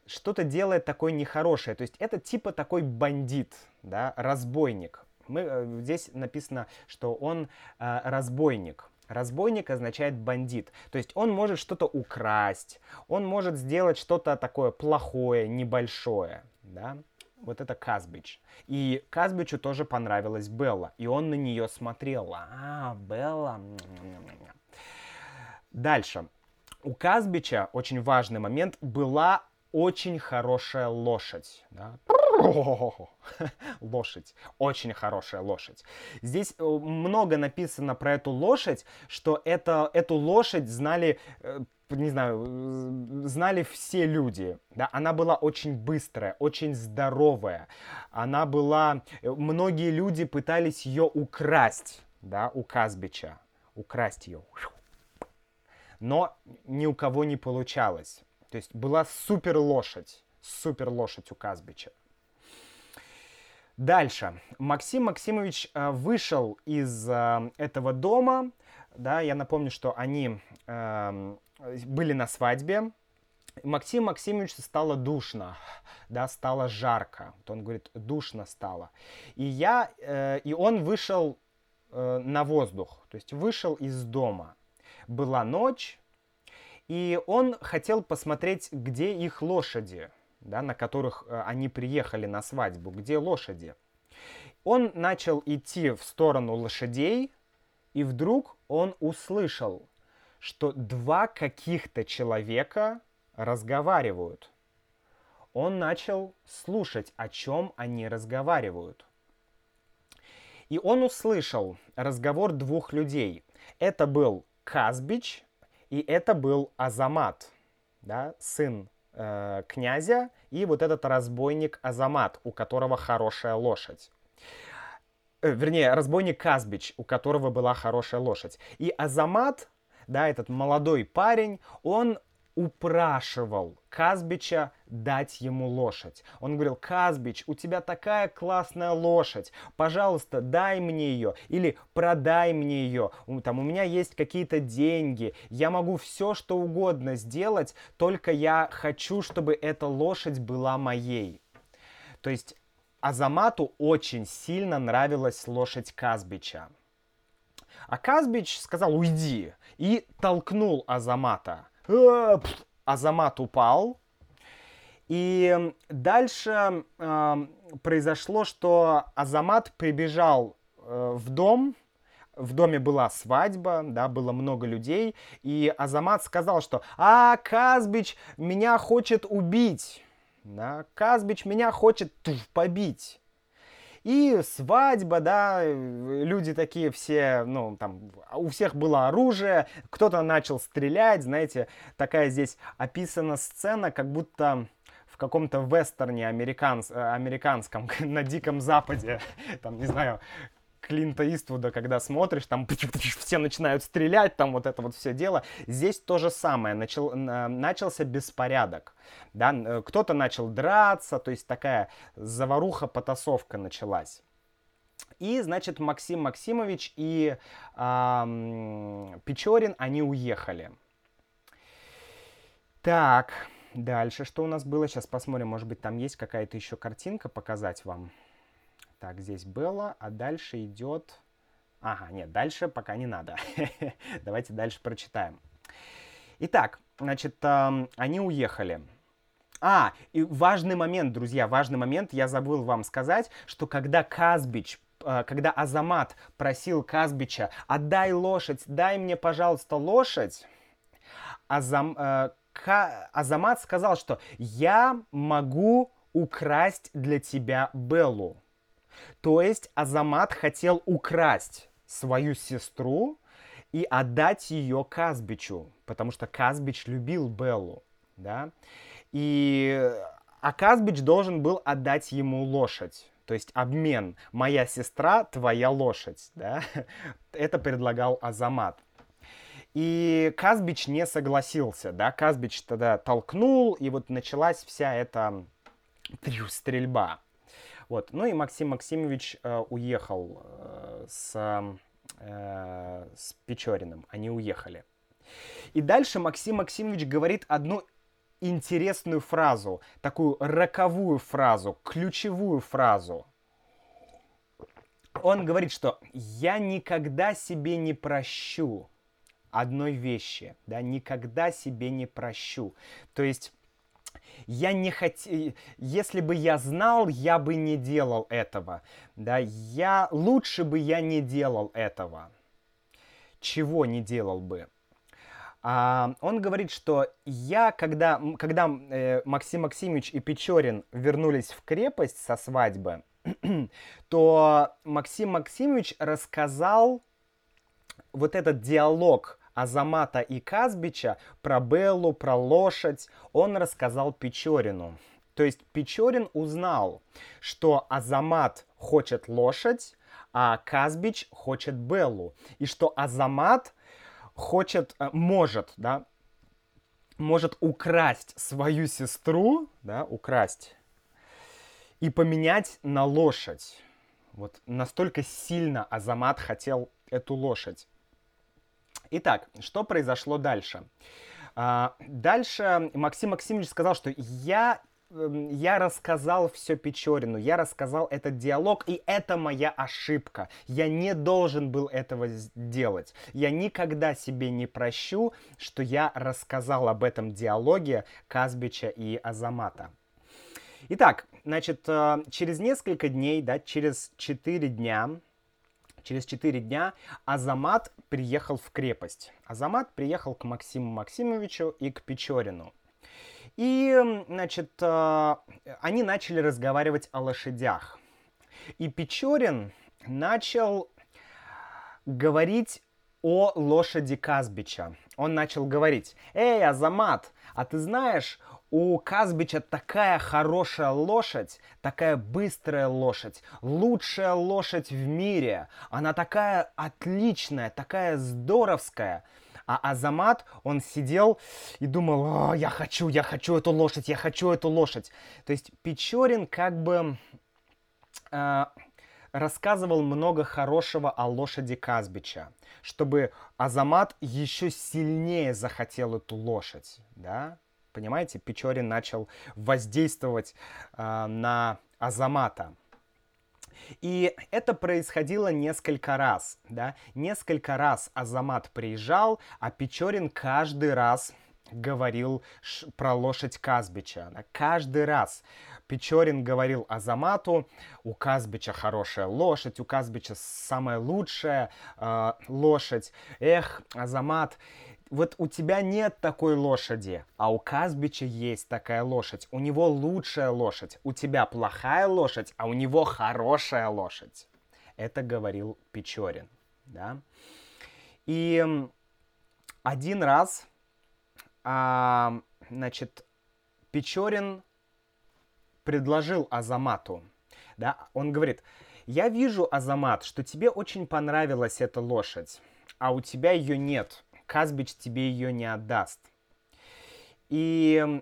что-то делает такое нехорошее. То есть это типа такой бандит, да, разбойник. Здесь написано, что он разбойник. Разбойник означает бандит. То есть он может что-то украсть, он может сделать что-то такое плохое, небольшое, да. Вот это Казбич. И Казбичу тоже понравилась Белла. И он на нее смотрел. Белла. Дальше. У Казбича, очень важный момент, была очень хорошая лошадь. Да? Лошадь. Очень хорошая лошадь. Здесь много написано про эту лошадь, что эту лошадь знали... не знаю, знали все люди, да, она была очень быстрая, очень здоровая, она была, многие люди пытались ее украсть, да, у Казбича, украсть ее, но ни у кого не получалось, то есть была супер лошадь у Казбича. Дальше, Максим Максимович вышел из этого дома, да, я напомню, что они... были на свадьбе, Максим Максимовичу стало душно, да, стало жарко. Вот он говорит, душно стало. И он вышел на воздух, то есть вышел из дома. Была ночь, и он хотел посмотреть, где их лошади, да, на которых они приехали на свадьбу, где лошади. Он начал идти в сторону лошадей, и вдруг он услышал, что два каких-то человека разговаривают. Он начал слушать, о чем они разговаривают. И он услышал разговор двух людей. Это был Казбич и это был Азамат, да, сын князя, и вот этот разбойник Азамат, у которого хорошая лошадь. Вернее, разбойник Казбич, у которого была хорошая лошадь. И Азамат... да, этот молодой парень, он упрашивал Казбича дать ему лошадь. Он говорил, Казбич, у тебя такая классная лошадь, пожалуйста, дай мне ее или продай мне ее. Там, у меня есть какие-то деньги, я могу все, что угодно сделать, только я хочу, чтобы эта лошадь была моей. То есть Азамату очень сильно нравилась лошадь Казбича. А Казбич сказал «Уйди!» и толкнул Азамата. Азамат упал. И дальше произошло, что Азамат прибежал в дом. В доме была свадьба, да, было много людей. И Азамат сказал, что Казбич меня хочет убить. Да, Казбич меня хочет побить. И свадьба, да, люди такие все, ну, там, у всех было оружие, кто-то начал стрелять, знаете, такая здесь описана сцена, как будто в каком-то вестерне американском, на Диком Западе, там, не знаю, Клинта Иствуда, когда смотришь, там все начинают стрелять, там вот это вот все дело. Здесь то же самое, начался беспорядок, да, кто-то начал драться, то есть такая заваруха, потасовка началась. И, значит, Максим Максимович и Печорин, они уехали. Так, дальше что у нас было? Сейчас посмотрим, может быть, там есть какая-то еще картинка показать вам. Так, здесь было, а дальше идет... Ага, нет, дальше пока не надо. Давайте дальше прочитаем. Итак, значит, они уехали. И важный момент, друзья, важный момент. Я забыл вам сказать, что когда Азамат просил Казбича, отдай лошадь, дай мне, пожалуйста, лошадь, Азамат сказал, что я могу украсть для тебя Беллу. То есть Азамат хотел украсть свою сестру и отдать ее Казбичу, потому что Казбич любил Беллу, да, а Казбич должен был отдать ему лошадь, то есть обмен «моя сестра, твоя лошадь», да, это предлагал Азамат. И Казбич не согласился, да, Казбич тогда толкнул, и вот началась вся эта стрельба. Вот. Ну и Максим Максимович уехал с Печориным. Они уехали. И дальше Максим Максимович говорит одну интересную фразу, такую роковую фразу, ключевую фразу. Он говорит, что я никогда себе не прощу одной вещи, да, никогда себе не прощу. То есть я не хотел, если бы я знал, я бы не делал этого, да, лучше бы я не делал этого. Чего не делал бы? Он говорит, что когда Максим Максимович и Печорин вернулись в крепость со свадьбы, то Максим Максимович рассказал вот этот диалог Азамата и Казбича про Беллу, про лошадь. Он рассказал Печорину. То есть Печорин узнал, что Азамат хочет лошадь, а Казбич хочет Беллу. И что Азамат может украсть свою сестру, да, украсть, и поменять на лошадь. Вот настолько сильно Азамат хотел эту лошадь. Итак, что произошло дальше? Дальше Максим Максимович сказал, что я рассказал все Печорину, я рассказал этот диалог, и это моя ошибка. Я не должен был этого делать. Я никогда себе не прощу, что я рассказал об этом диалоге Казбича и Азамата. Итак, значит, через несколько дней, да, через 4 дня Азамат приехал в крепость. Азамат приехал к Максиму Максимовичу и к Печорину. И, значит, они начали разговаривать о лошадях. И Печорин начал говорить о лошади Казбича. Он начал говорить: «Эй, Азамат, а ты знаешь, у Казбича такая хорошая лошадь, такая быстрая лошадь, лучшая лошадь в мире. Она такая отличная, такая здоровская». А Азамат, он сидел и думал: я хочу эту лошадь, я хочу эту лошадь. То есть Печорин как бы рассказывал много хорошего о лошади Казбича, чтобы Азамат еще сильнее захотел эту лошадь, да? Понимаете, Печорин начал воздействовать на Азамата. И это происходило несколько раз, да, несколько раз Азамат приезжал, а Печорин каждый раз говорил про лошадь Казбича. Каждый раз Печорин говорил Азамату: у Казбича хорошая лошадь, у Казбича самая лучшая лошадь. Эх, Азамат, вот у тебя нет такой лошади, а у Казбича есть такая лошадь. У него лучшая лошадь, у тебя плохая лошадь, а у него хорошая лошадь. Это говорил Печорин, да. И один раз, значит, Печорин предложил Азамату, да, он говорит: я вижу, Азамат, что тебе очень понравилась эта лошадь, а у тебя ее нет. Казбич тебе ее не отдаст. И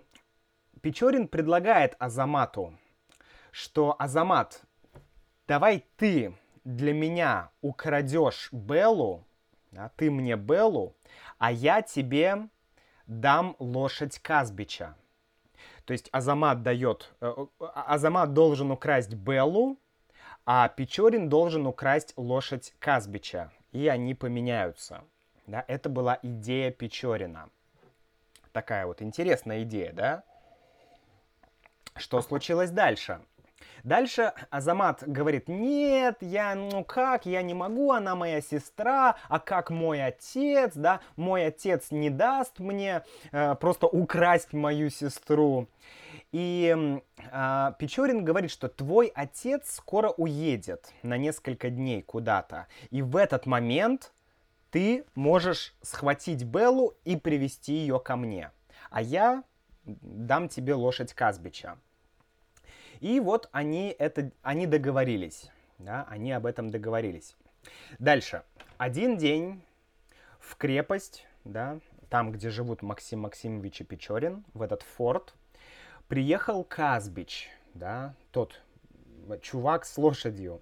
Печорин предлагает Азамату, что: Азамат, давай ты для меня украдешь Беллу, да, ты мне Беллу, а я тебе дам лошадь Казбича. То есть Азамат должен украсть Беллу, а Печорин должен украсть лошадь Казбича, и они поменяются. Да, это была идея Печорина. Такая вот интересная идея, да? Что случилось дальше? Дальше Азамат говорит: нет, я не могу, она моя сестра, а как мой отец, да? Мой отец не даст мне просто украсть мою сестру. И Печорин говорит, что твой отец скоро уедет на несколько дней куда-то, и в этот момент ты можешь схватить Беллу и привести ее ко мне, а я дам тебе лошадь Казбича. И вот они договорились, да, они об этом договорились. Дальше. Один день в крепость, да, там, где живут Максим Максимович и Печорин, в этот форт, приехал Казбич, да, тот чувак с лошадью.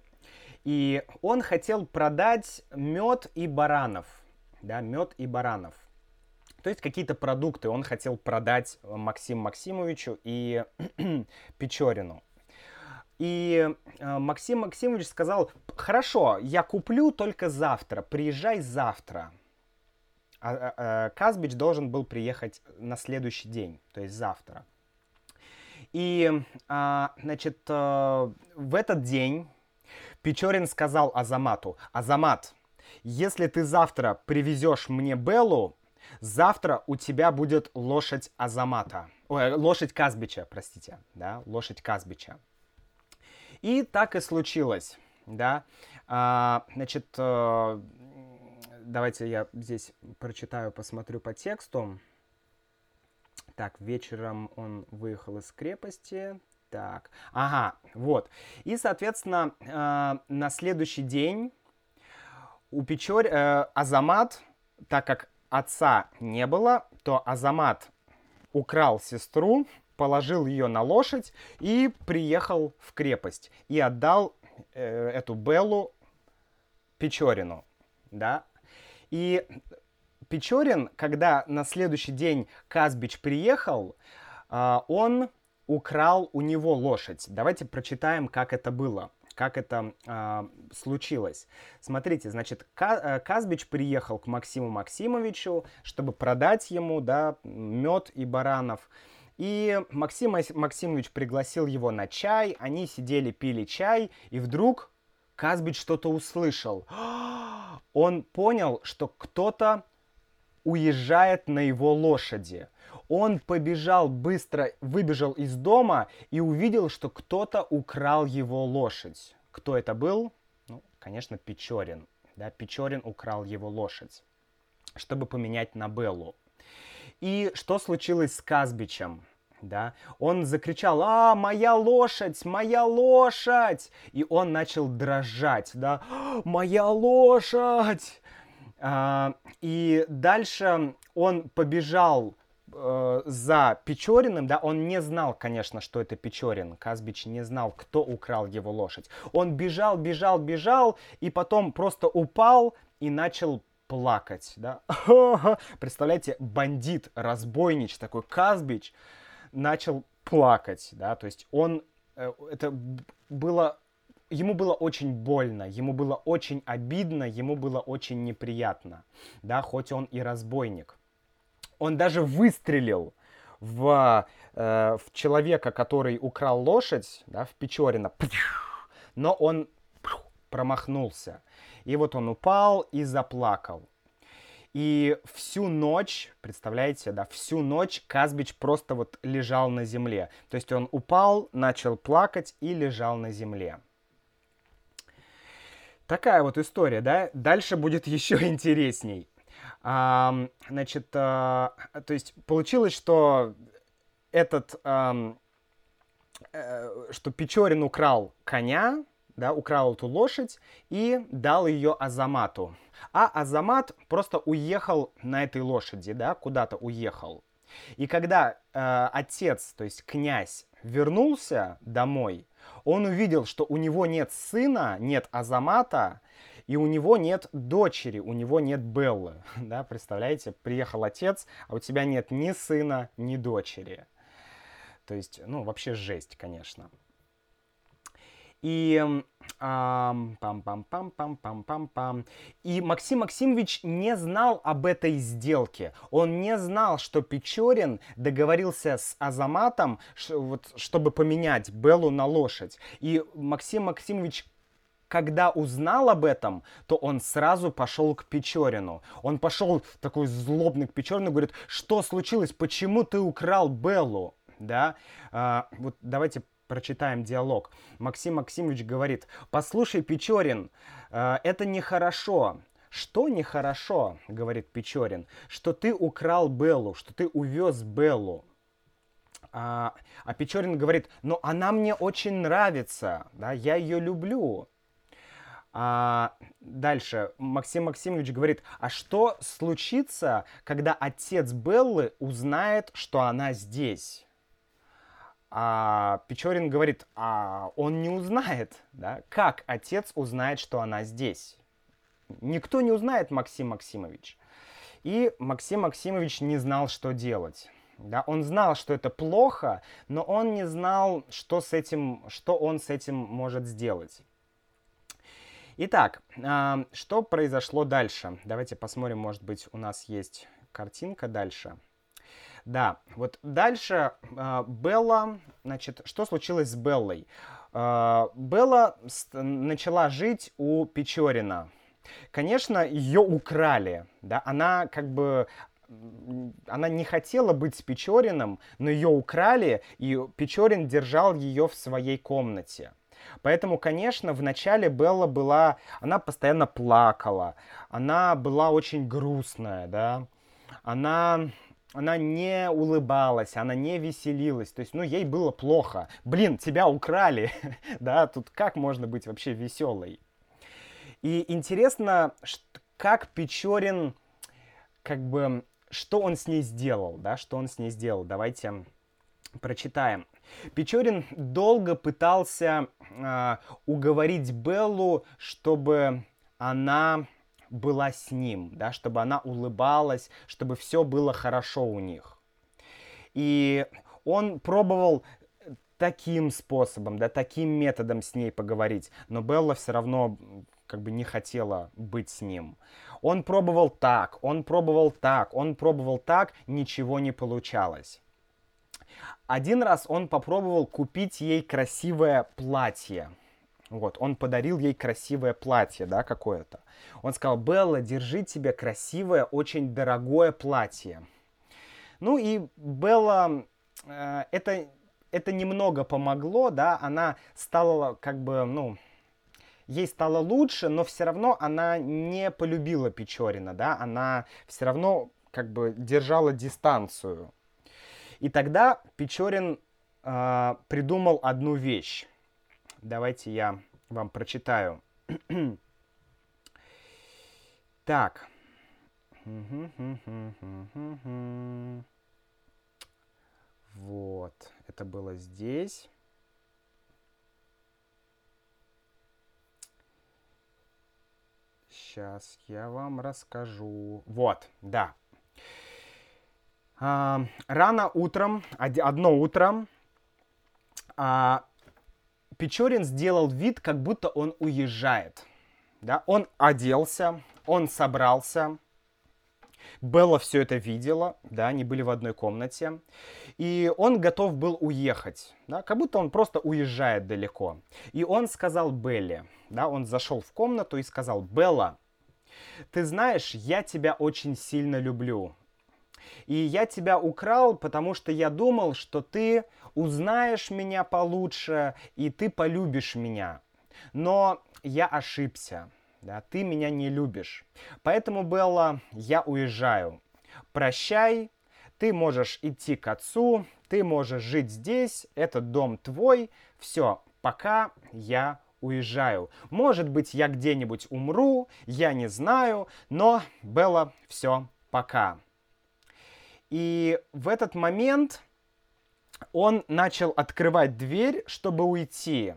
И он хотел продать мед и баранов, да, мед и баранов. То есть какие-то продукты он хотел продать Максиму Максимовичу и Печорину. И Максим Максимович сказал: хорошо, я куплю только завтра, приезжай завтра. А Казбич должен был приехать на следующий день, то есть завтра. И, значит, в этот день Печорин сказал Азамату: Азамат, если ты завтра привезешь мне Беллу, завтра у тебя будет лошадь Азамата. Ой, лошадь Казбича, простите, да, лошадь Казбича. И так и случилось, да. Значит, давайте я здесь прочитаю, посмотрю по тексту. Так, вечером он выехал из крепости. Так, ага, вот. И, соответственно, на следующий день у Азамат, так как отца не было, то Азамат украл сестру, положил ее на лошадь и приехал в крепость. И отдал эту Беллу Печорину, да. И Печорин, когда на следующий день Казбич приехал, он украл у него лошадь. Давайте прочитаем, как это было, как это случилось. Смотрите, значит, Казбич приехал к Максиму Максимовичу, чтобы продать ему, да, мед и баранов. И Максим Максимович пригласил его на чай, они сидели, пили чай, и вдруг Казбич что-то услышал. Он понял, что кто-то уезжает на его лошади. Он побежал быстро, выбежал из дома и увидел, что кто-то украл его лошадь. Кто это был? Ну, конечно, Печорин. Да, Печорин украл его лошадь, чтобы поменять на Беллу. И что случилось с Казбичем? Да? Он закричал: «А, моя лошадь! Моя лошадь!» И он начал дрожать, да? «Моя лошадь!» И дальше он побежал за Печориным, да, он не знал, конечно, что это Печорин, Казбич не знал, кто украл его лошадь. Он бежал, бежал, бежал, и потом просто упал и начал плакать, да. Представляете, бандит, разбойнич такой Казбич начал плакать, да, то есть он, это было, ему было очень больно, ему было очень обидно, ему было очень неприятно, да, хоть он и разбойник. Он даже выстрелил в человека, который украл лошадь, да, в Печорина, но он промахнулся. И вот он упал и заплакал. И всю ночь, представляете, да, всю ночь Казбич просто вот лежал на земле. То есть он упал, начал плакать и лежал на земле. Такая вот история, да? Дальше будет еще интересней. Значит, то есть получилось, что что Печорин украл коня, да, украл эту лошадь и дал ее Азамату. А Азамат просто уехал на этой лошади, да, куда-то уехал. И когда отец, то есть князь, вернулся домой, он увидел, что у него нет сына, нет Азамата, и у него нет дочери, у него нет Беллы. Да, представляете, приехал отец, а у тебя нет ни сына, ни дочери. То есть, ну, вообще жесть, конечно. И, и Максим Максимович не знал об этой сделке. Он не знал, что Печорин договорился с Азаматом, чтобы поменять Беллу на лошадь. И Максим Максимович, когда узнал об этом, то он сразу пошел к Печорину. Он пошел такой злобный к Печорину, говорит: что случилось, почему ты украл Беллу? Да? Вот давайте прочитаем диалог. Максим Максимович говорит: послушай, Печорин, это нехорошо. Что нехорошо, говорит Печорин, что ты украл Беллу, что ты увез Беллу. А Печорин говорит: но она мне очень нравится, да, я ее люблю. Дальше Максим Максимович говорит: а что случится, когда отец Беллы узнает, что она здесь? А Печорин говорит: а он не узнает, да? Как отец узнает, что она здесь? Никто не узнает, Максим Максимович. И Максим Максимович не знал, что делать. Да, он знал, что это плохо, но он не знал, что он с этим может сделать. Итак, что произошло дальше? Давайте посмотрим, может быть, у нас есть картинка дальше. Да, вот дальше Белла, значит, что случилось с Беллой? Белла начала жить у Печорина. Конечно, ее украли, да, она как бы... Она не хотела быть с Печориным, но ее украли, и Печорин держал ее в своей комнате. Поэтому, конечно, вначале Белла была... Она постоянно плакала, она была очень грустная, да. Она не улыбалась, она не веселилась, то есть, ну, ей было плохо. Блин, тебя украли, да, тут как можно быть вообще веселой? И интересно, как Печорин, как бы, что он с ней сделал, да, что он с ней сделал. Давайте прочитаем. Печорин долго пытался уговорить Беллу, чтобы она... была с ним, да, чтобы она улыбалась, чтобы все было хорошо у них. И он пробовал таким способом, да, таким методом с ней поговорить, но Белла все равно как бы не хотела быть с ним. Он пробовал так, он пробовал так, он пробовал так, ничего не получалось. Один раз он попробовал купить ей красивое платье. Вот, он подарил ей красивое платье, да, какое-то. Он сказал: «Белла, держи тебе красивое, очень дорогое платье». Ну и Белла, это немного помогло, да, она стала как бы, ну, ей стало лучше, но все равно она не полюбила Печорина, да, она все равно как бы держала дистанцию. И тогда Печорин придумал одну вещь. Давайте я вам прочитаю. Так. Вот. Это было здесь. Сейчас я вам расскажу. Вот, да. Рано утром, одно утро... Печорин сделал вид, как будто он уезжает. Да? Он оделся, он собрался. Белла все это видела, да, они были в одной комнате. И он готов был уехать, да, как будто он просто уезжает далеко. И он сказал Белле, да, он зашел в комнату и сказал: «Белла, ты знаешь, я тебя очень сильно люблю. И я тебя украл, потому что я думал, что ты узнаешь меня получше, и ты полюбишь меня. Но я ошибся, да, ты меня не любишь. Поэтому, Белла, я уезжаю. Прощай, ты можешь идти к отцу, ты можешь жить здесь, этот дом твой. Все, пока, я уезжаю. Может быть, я где-нибудь умру, я не знаю, но, Белла, все, пока». И в этот момент он начал открывать дверь, чтобы уйти.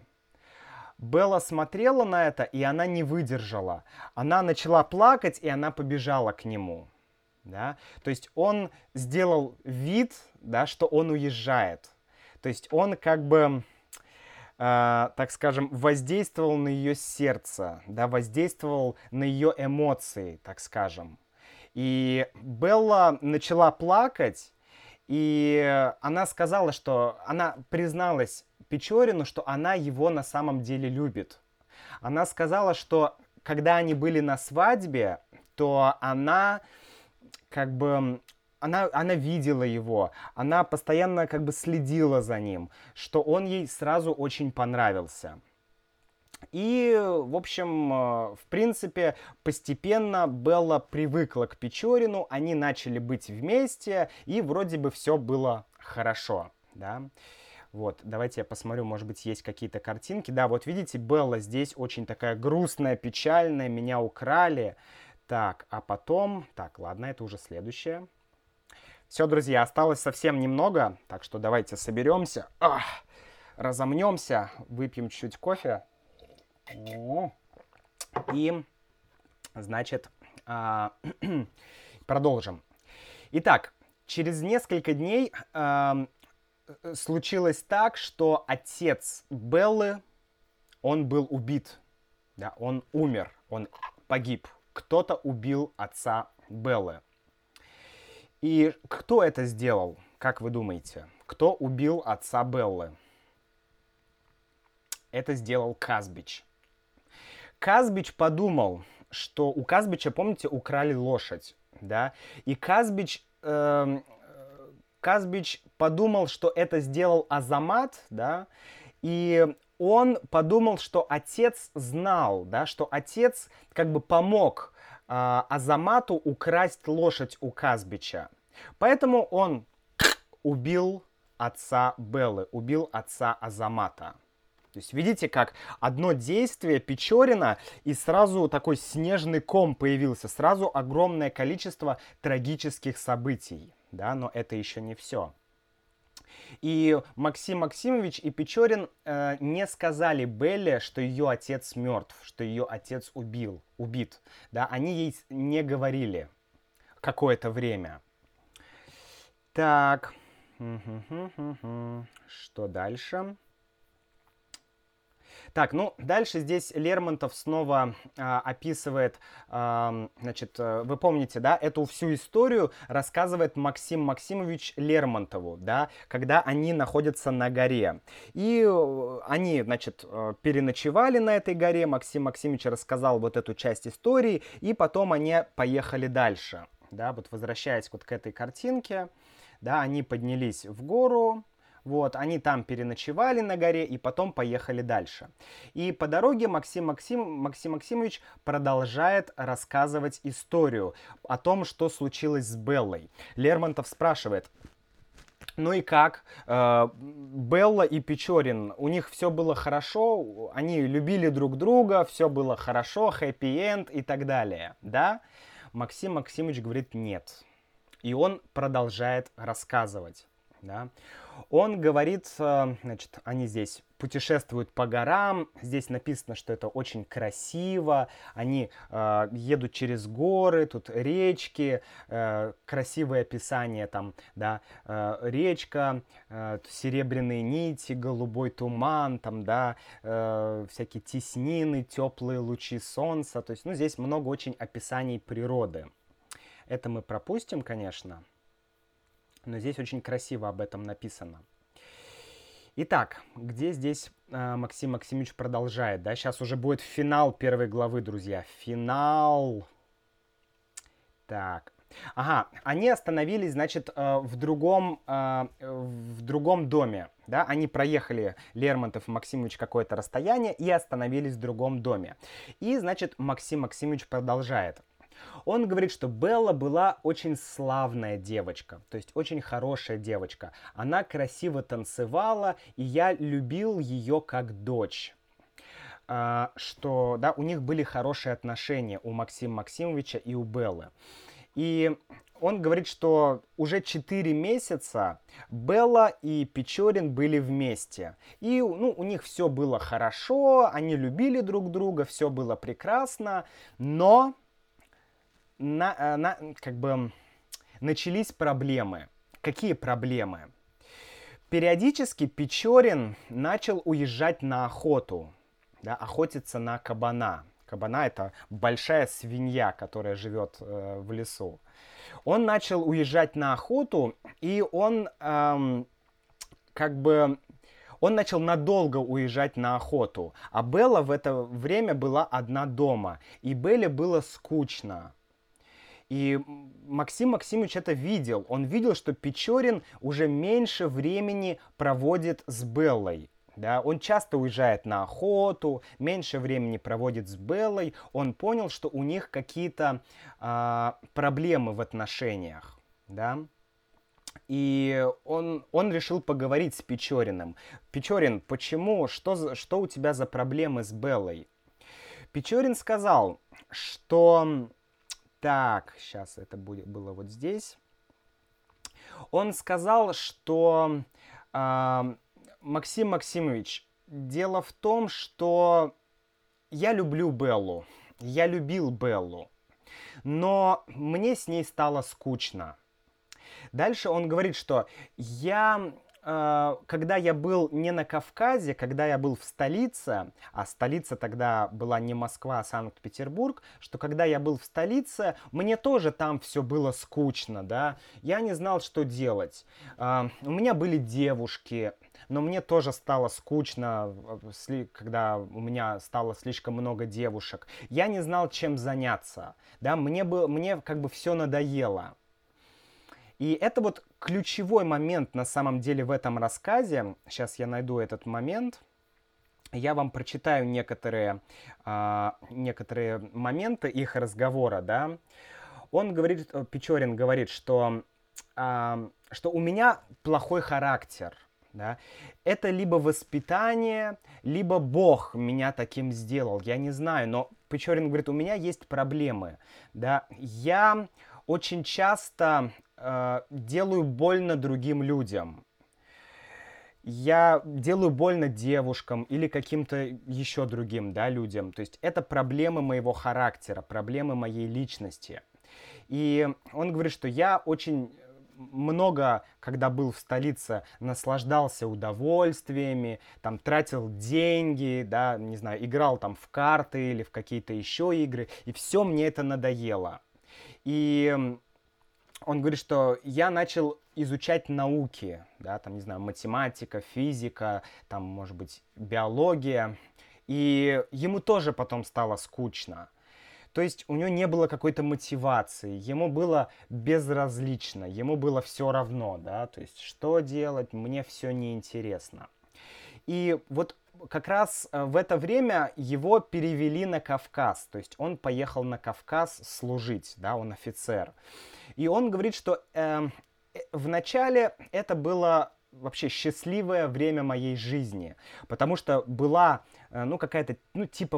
Белла смотрела на это, и она не выдержала. Она начала плакать, и она побежала к нему. Да? То есть он сделал вид, да, что он уезжает. То есть он как бы, так скажем, воздействовал на ее сердце, да, воздействовал на ее эмоции, так скажем. И Белла начала плакать, и она сказала, что она призналась Печорину, что она его на самом деле любит. Она сказала, что когда они были на свадьбе, то она как бы... Она видела его, она постоянно как бы следила за ним, что он ей сразу очень понравился. И, в общем, в принципе, постепенно Белла привыкла к Печорину, они начали быть вместе, и вроде бы все было хорошо, да. Вот, давайте я посмотрю, может быть, есть какие-то картинки. Да, вот видите, Белла здесь очень такая грустная, печальная, меня украли. Так, а потом... Так, ладно, это уже следующее. Все, друзья, осталось совсем немного, так что давайте соберемся, разомнемся, выпьем чуть-чуть кофе. И, значит, Продолжим. Итак, через несколько дней случилось так, что отец Беллы, он был убит. Да, он умер, он погиб. Кто-то убил отца Беллы. И кто это сделал, как вы думаете? Кто убил отца Беллы? Это сделал Казбич. Казбич подумал, что у Казбича, помните, украли лошадь, да? И Казбич подумал, что это сделал Азамат, да? И он подумал, что отец знал, да, что отец как бы помог Азамату украсть лошадь у Казбича. Поэтому он убил отца Беллы, убил отца Азамата. То есть видите, как одно действие Печорина, и сразу такой снежный ком появился, сразу огромное количество трагических событий, да, но это еще не все. И Максим Максимович и Печорин не сказали Белле, что ее отец мертв, что ее отец убит. Да? Они ей не говорили какое-то время. Так, что дальше? Так, ну, дальше здесь Лермонтов снова описывает, значит, вы помните, да, эту всю историю рассказывает Максим Максимович Лермонтову, да, когда они находятся на горе. И они, значит, переночевали на этой горе, Максим Максимович рассказал вот эту часть истории, и потом они поехали дальше, да, вот возвращаясь вот к этой картинке, да, они поднялись в гору. Вот, они там переночевали на горе и потом поехали дальше. И по дороге Максим Максимович продолжает рассказывать историю о том, что случилось с Беллой. Лермонтов спрашивает: ну и как? Белла и Печорин, у них все было хорошо, они любили друг друга, все было хорошо, хэппи-энд и так далее, да? Максим Максимович говорит: нет. И он продолжает рассказывать. Да. Он говорит, значит, они здесь путешествуют по горам, здесь написано, что это очень красиво, они едут через горы, тут речки, красивое описание там, да, речка, серебряные нити, голубой туман, там, да, всякие теснины, теплые лучи солнца, то есть, ну, здесь много очень описаний природы. Это мы пропустим, конечно. Но здесь очень красиво об этом написано. Итак, где здесь Максим Максимович продолжает, да? Сейчас уже будет финал первой главы, друзья. Финал. Так. Ага, они остановились, значит, в другом доме, да? Они проехали, Лермонтов и Максимович, какое-то расстояние и остановились в другом доме. И, значит, Максим Максимович продолжает. Он говорит, что Белла была очень славная девочка, то есть очень хорошая девочка. Она красиво танцевала, и я любил ее как дочь. Что, да, у них были хорошие отношения у Максима Максимовича и у Беллы. И он говорит, что уже 4 месяца Белла и Печорин были вместе. И, ну, у них все было хорошо, они любили друг друга, все было прекрасно, но... как бы начались проблемы. Какие проблемы? Периодически Печорин начал уезжать на охоту, да, охотиться на кабана. Кабана — это большая свинья, которая живет в лесу. Он начал уезжать на охоту, и он Он начал надолго уезжать на охоту, а Белла в это время была одна дома, и Белле было скучно. И Максим Максимович это видел. Он видел, что Печорин уже меньше времени проводит с Беллой. Да? Он часто уезжает на охоту, меньше времени проводит с Беллой. Он понял, что у них какие-то проблемы в отношениях. Да? И он решил поговорить с Печориным. Печорин, почему? Что у тебя за проблемы с Беллой? Печорин сказал, что... Так, сейчас это было вот здесь. Он сказал, что Максим Максимович, дело в том, что я люблю Беллу, я любил Беллу, Но мне с ней стало скучно. Дальше он говорит, что когда я был не на Кавказе, когда я был в столице, а столица тогда была не Москва, а Санкт-Петербург, что когда я был в столице, мне тоже там все было скучно, да, я не знал, что делать. У меня были девушки, но мне тоже стало скучно, когда у меня стало слишком много девушек. Я не знал, чем заняться, да, мне как бы все надоело. И это вот ключевой момент на самом деле в этом рассказе. Сейчас я найду этот момент. Я вам прочитаю некоторые моменты их разговора, да. Он говорит, Печорин говорит, что у меня плохой характер, да. Это либо воспитание, либо Бог меня таким сделал, я не знаю. Но Печорин говорит, у меня есть проблемы, да. Я очень часто... делаю больно другим людям. Я делаю больно девушкам или каким-то еще другим, да, людям. То есть это проблемы моего характера, проблемы моей личности. И он говорит, что я очень много, когда был в столице, наслаждался удовольствиями, там, тратил деньги, да, не знаю, играл там в карты или в какие-то еще игры, и все мне это надоело. И... он говорит, что я начал изучать науки, да, там, не знаю, математика, физика, там, может быть, биология, и ему тоже потом стало скучно. То есть у него не было какой-то мотивации, ему было безразлично, ему было все равно, да, то есть что делать, мне все неинтересно. И вот как раз в это время его перевели на Кавказ, то есть он поехал на Кавказ служить, да, он офицер. И он говорит, что вначале это было вообще счастливое время моей жизни, потому что была, какая-то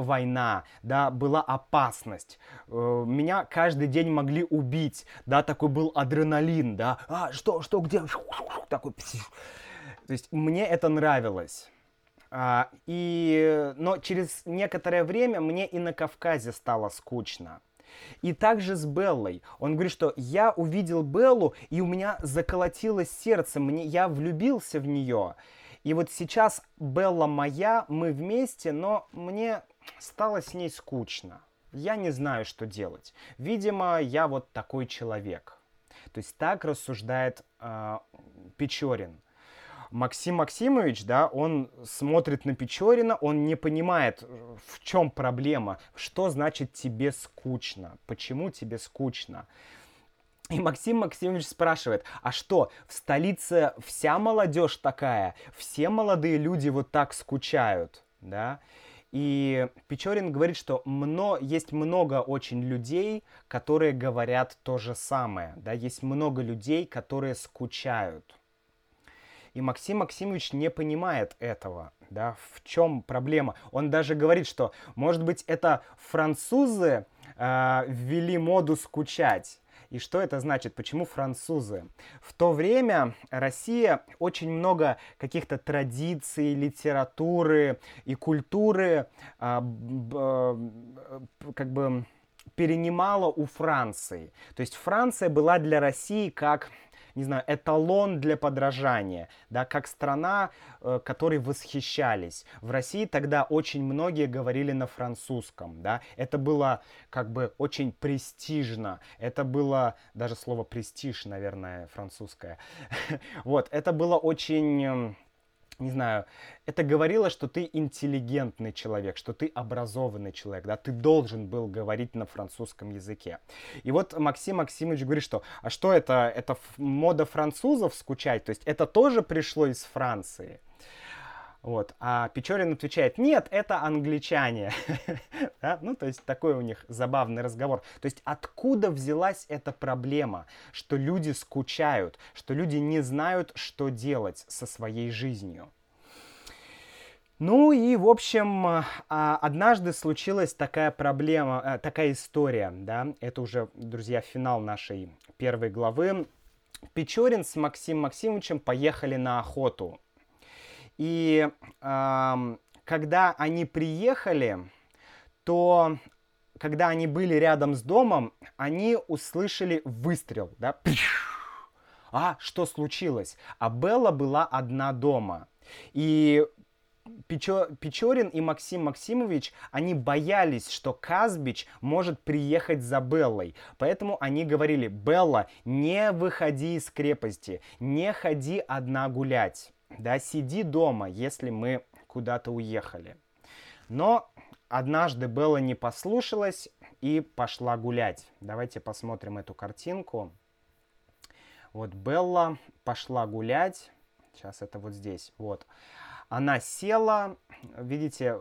война, да, была опасность, меня каждый день могли убить, да, такой был адреналин, да, что, где, такой, то есть мне это нравилось. Но через некоторое время мне и на Кавказе стало скучно. И также с Беллой. Он говорит, что я увидел Беллу, и у меня заколотилось сердце, я влюбился в нее. И вот сейчас Белла моя, мы вместе, но мне стало с ней скучно. Я не знаю, что делать. Видимо, я вот такой человек. То есть так рассуждает Печорин. Максим Максимович, да, он смотрит на Печорина, он не понимает, в чем проблема, что значит тебе скучно, почему тебе скучно. И Максим Максимович спрашивает, а что, в столице вся молодежь такая, все молодые люди вот так скучают, да? И Печорин говорит, что есть много очень людей, которые говорят то же самое, да, есть много людей, которые скучают. И Максим Максимович не понимает этого, да, в чем проблема. Он даже говорит, что, может быть, это французы ввели моду скучать. И что это значит? Почему французы? В то время Россия очень много каких-то традиций, литературы и культуры как бы перенимала у Франции. То есть Франция была для России как... не знаю, эталон для подражания, да, как страна, которой восхищались. В России тогда очень многие говорили на французском, да, это было как бы очень престижно, это было, даже слово престиж, наверное, французское, вот, это было очень... не знаю, это говорило, что ты интеллигентный человек, что ты образованный человек, да, ты должен был говорить на французском языке. И вот Максим Максимович говорит, что, а что это мода французов скучать, то есть это тоже пришло из Франции. Вот, а Печорин отвечает, нет, это англичане. Да? Ну, то есть такой у них забавный разговор. То есть откуда взялась эта проблема, что люди скучают, что люди не знают, что делать со своей жизнью. Ну и, в общем, однажды случилась такая проблема, такая история, да, это уже, друзья, финал нашей первой главы. Печорин с Максимом Максимовичем поехали на охоту. И когда они приехали, то когда они были рядом с домом, они услышали выстрел, да? А что случилось? А Белла была одна дома. И Печорин и Максим Максимович, они боялись, что Казбич может приехать за Беллой. Поэтому они говорили: «Белла, не выходи из крепости, не ходи одна гулять, да, сиди дома, если мы куда-то уехали». Но однажды Белла не послушалась и пошла гулять. Давайте посмотрим эту картинку. Вот Белла пошла гулять. Сейчас это вот здесь, вот. Она села, видите,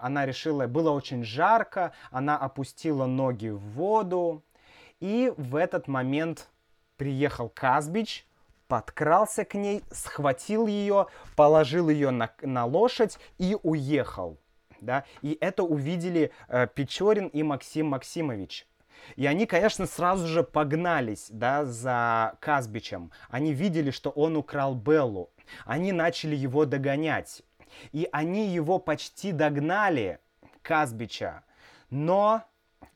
она решила, было очень жарко, она опустила ноги в воду. И в этот момент приехал Казбич, подкрался к ней, схватил ее, положил ее на лошадь и уехал. Да? И это увидели Печорин и Максим Максимович. И они, конечно, сразу же погнались, да, за Казбичем. Они видели, что он украл Беллу. Они начали его догонять. И они его почти догнали, Казбича. Но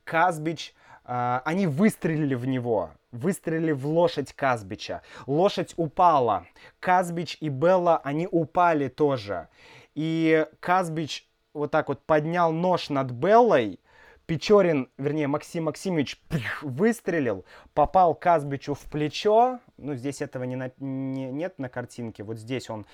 Казбич... они выстрелили в него. Выстрелили в лошадь Казбича. Лошадь упала. Казбич и Белла, они упали тоже. И Казбич вот так вот поднял нож над Беллой. Печорин, вернее, Максим Максимович выстрелил, попал Казбичу в плечо. Ну, здесь этого нет на картинке. Вот здесь он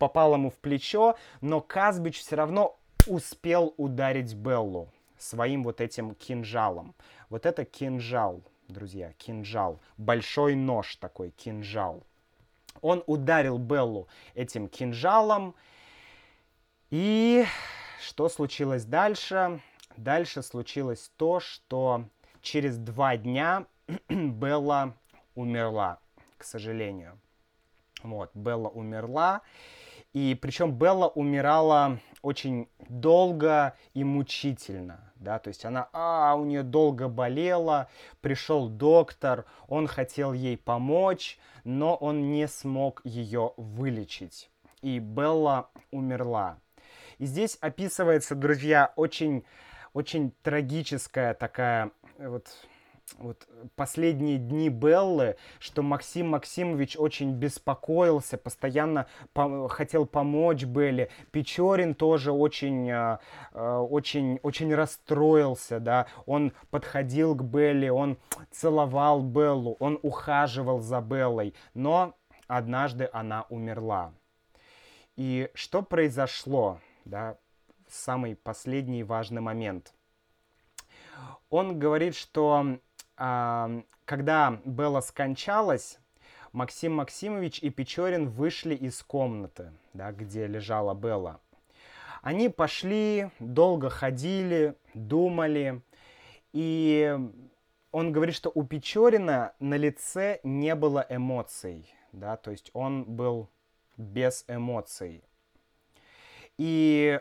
попал ему в плечо, но Казбич все равно успел ударить Беллу своим вот этим кинжалом. Вот это кинжал, друзья, кинжал. Большой нож такой, кинжал. Он ударил Беллу этим кинжалом. И что случилось дальше? Дальше случилось то, что через 2 дня Белла умерла, к сожалению. Вот, Белла умерла. И причем Белла умирала очень долго и мучительно, да, то есть она, у нее долго болела, пришел доктор, он хотел ей помочь, но он не смог ее вылечить. И Белла умерла. И здесь описывается, друзья, очень трагическая такая вот последние дни Беллы, что Максим Максимович очень беспокоился, постоянно хотел помочь Белле. Печорин тоже очень расстроился, да. Он подходил к Белле, он целовал Беллу, он ухаживал за Беллой, но однажды она умерла. И что произошло, да? Самый последний важный момент. Он говорит, что когда Белла скончалась, Максим Максимович и Печорин вышли из комнаты, да, где лежала Белла. Они пошли, долго ходили, думали. И он говорит, что у Печорина на лице не было эмоций. Да, то есть он был без эмоций. И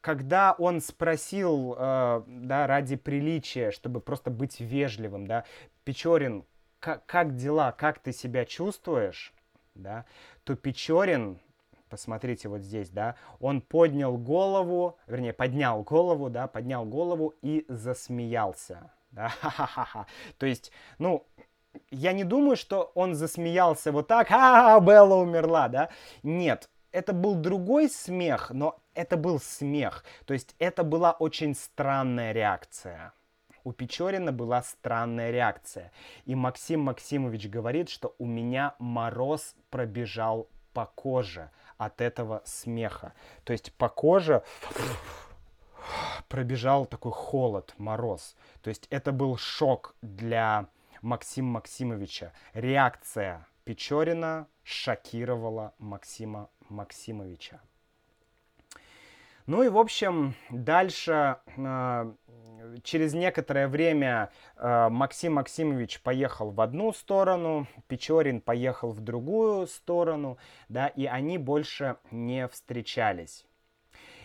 когда он спросил, да, ради приличия, чтобы просто быть вежливым, да, Печорин, как дела, как ты себя чувствуешь, да, то Печорин, посмотрите вот здесь, да, он поднял голову и засмеялся, да, ха-ха-ха-ха, то есть, ну... Я не думаю, что он засмеялся вот так, Белла умерла, да? Нет, это был другой смех, но это был смех. То есть это была очень странная реакция. У Печорина была странная реакция. И Максим Максимович говорит, что у меня мороз пробежал по коже от этого смеха. То есть по коже пробежал такой холод, мороз. То есть это был шок для... Максима Максимовича. Реакция Печорина шокировала Максима Максимовича. Ну и, в общем, дальше, через некоторое время, Максим Максимович поехал в одну сторону, Печорин поехал в другую сторону, да, и они больше не встречались.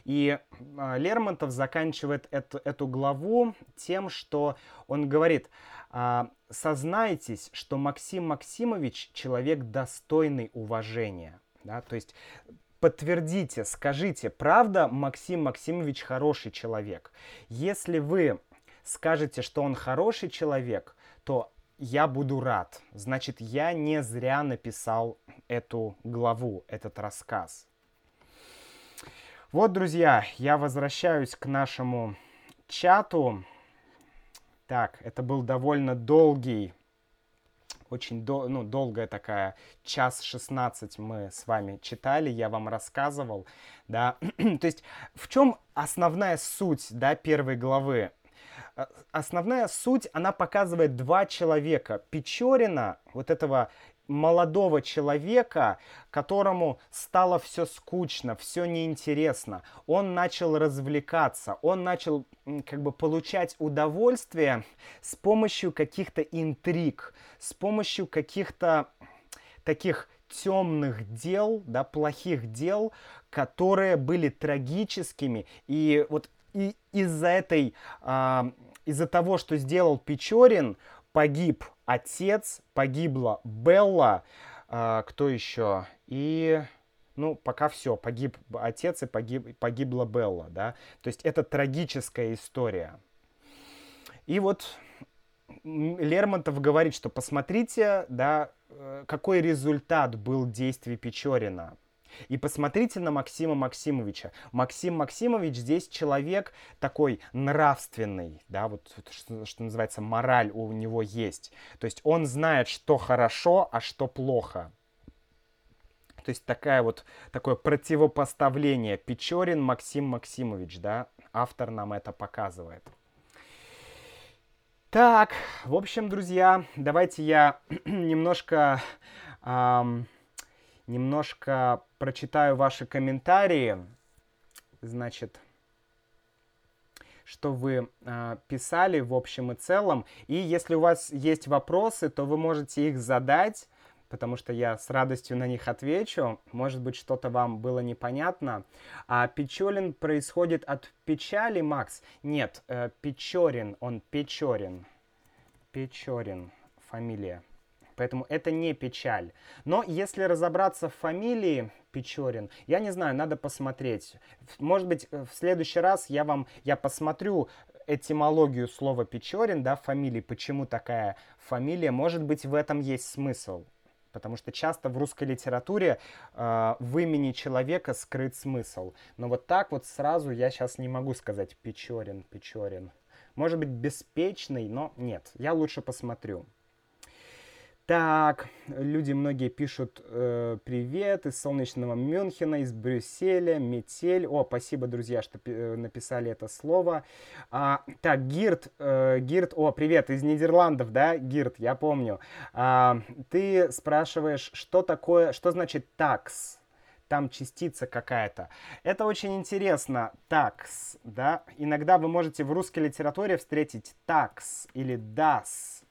И Лермонтов заканчивает эту главу тем, что он говорит: сознайтесь, что Максим Максимович человек достойный уважения. Да? То есть подтвердите, скажите, правда, Максим Максимович хороший человек. Если вы скажете, что он хороший человек, то я буду рад. Значит, я не зря написал эту главу, этот рассказ. Вот, друзья, я возвращаюсь к нашему чату. Так, это был довольно долгий, очень долгая такая, час 16 мы с вами читали, я вам рассказывал, да. То есть в чем основная суть, да, первой главы? Основная суть, она показывает два человека. Печорина, вот этого молодого человека, которому стало все скучно, все неинтересно. Он начал развлекаться, он начал как бы получать удовольствие с помощью каких-то интриг, с помощью каких-то таких темных дел, да, плохих дел, которые были трагическими. И вот из-за того, что сделал Печорин, погиб отец, погибла Белла, кто еще? И, ну, пока все, погиб отец и погибла Белла, да. То есть это трагическая история. И вот Лермонтов говорит, что посмотрите, да, какой результат был действий Печорина. И посмотрите на Максима Максимовича. Максим Максимович здесь человек такой нравственный, да, вот что называется, мораль у него есть. То есть он знает, что хорошо, а что плохо. То есть такое противопоставление. Печорин Максим Максимович, да, автор нам это показывает. Так, в общем, друзья, давайте я немножко прочитаю ваши комментарии, значит, что вы писали в общем и целом. И если у вас есть вопросы, то вы можете их задать, потому что я с радостью на них отвечу. Может быть, что-то вам было непонятно. А Печорин происходит от печали, Макс? Нет, Печорин, он Печорин. Печорин, фамилия. Поэтому это не печаль. Но если разобраться в фамилии Печорин, я не знаю, надо посмотреть. Может быть, в следующий раз я посмотрю этимологию слова Печорин, да, фамилии, почему такая фамилия. Может быть, в этом есть смысл. Потому что часто в русской литературе в имени человека скрыт смысл. Но вот так вот сразу я сейчас не могу сказать Печорин, Печорин. Может быть, беспечный, но нет. Я лучше посмотрю. Так, люди многие пишут привет из солнечного Мюнхена, из Брюсселя, метель. О, спасибо, друзья, что написали это слово. Так, Гирт, о, привет, из Нидерландов, да, Гирт, я помню. Ты спрашиваешь, что значит такс? Там частица какая-то. Это очень интересно, такс, да. Иногда вы можете в русской литературе встретить такс или дас.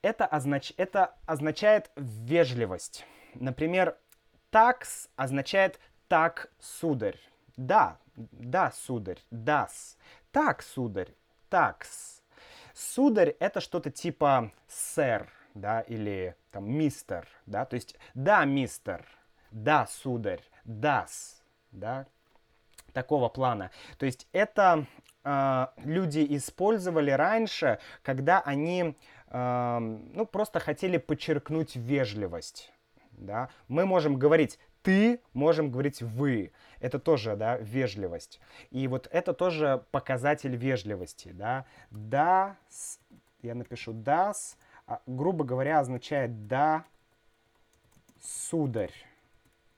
Это означает вежливость. Например, такс означает так, сударь. Да, да, сударь, дас. Так, сударь, такс. Сударь — это что-то типа сэр, да, или там мистер, да. То есть да, мистер, да, сударь, дас, да. Такого плана. То есть это люди использовали раньше, когда они... ну, просто хотели подчеркнуть вежливость, да. Мы можем говорить «ты», можем говорить «вы». Это тоже, да, вежливость. И вот это тоже показатель вежливости, да. «Дас», я напишу «дас», грубо говоря, означает «да, сударь».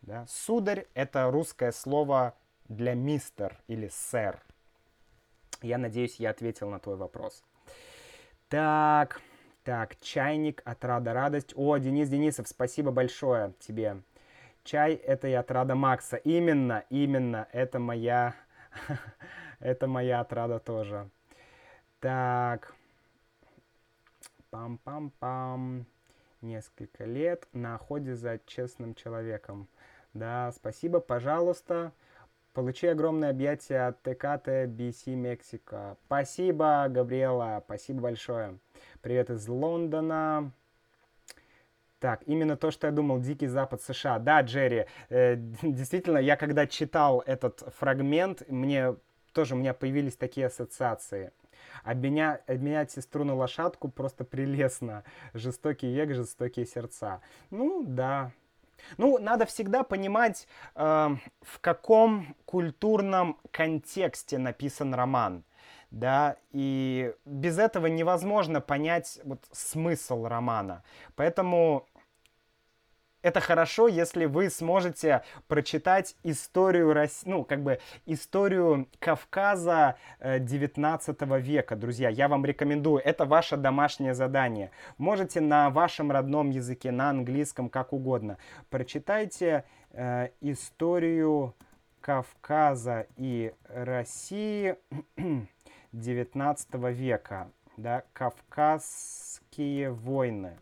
Да? «Сударь» — это русское слово для «мистер» или «сэр». Я надеюсь, я ответил на твой вопрос. Так... Так, чайник, отрада, радость. О, Денис Денисов, спасибо большое тебе. Чай — это и отрада Макса. Именно, именно, это моя отрада тоже. Так, пам-пам-пам. Несколько лет на охоте за честным человеком. Да, спасибо, пожалуйста. Получи огромное объятие от ТКТ BC Мексика. Спасибо, Габриэла, спасибо большое. Привет из Лондона. Так, именно то, что я думал, Дикий Запад США. Да, Джерри, действительно, я когда читал этот фрагмент, у меня появились такие ассоциации. Обменять сестру на лошадку просто прелестно. Жестокий век, жестокие сердца. Ну, да. Ну, надо всегда понимать, в каком культурном контексте написан роман. Да, и без этого невозможно понять вот смысл романа. Поэтому это хорошо, если вы сможете прочитать историю России, ну, как бы историю Кавказа 19 века, друзья. Я вам рекомендую, это ваше домашнее задание. Можете на вашем родном языке, на английском, как угодно. Прочитайте историю Кавказа и России 19 века, да, Кавказские войны.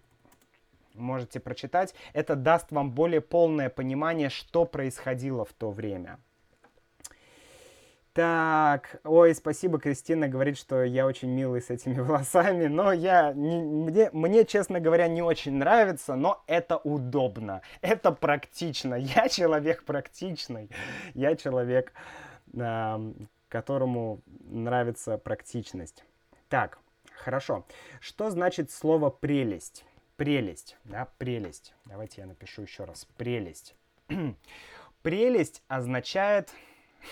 Можете прочитать, это даст вам более полное понимание, что происходило в то время. Так, ой, спасибо, Кристина говорит, что я очень милый с этими волосами, но мне, честно говоря, не очень нравится, но это удобно, это практично, я человек практичный, я человек, которому нравится практичность. Так, хорошо, что значит слово «прелесть»? Прелесть, да, прелесть. Давайте я напишу еще раз. Прелесть. Прелесть означает,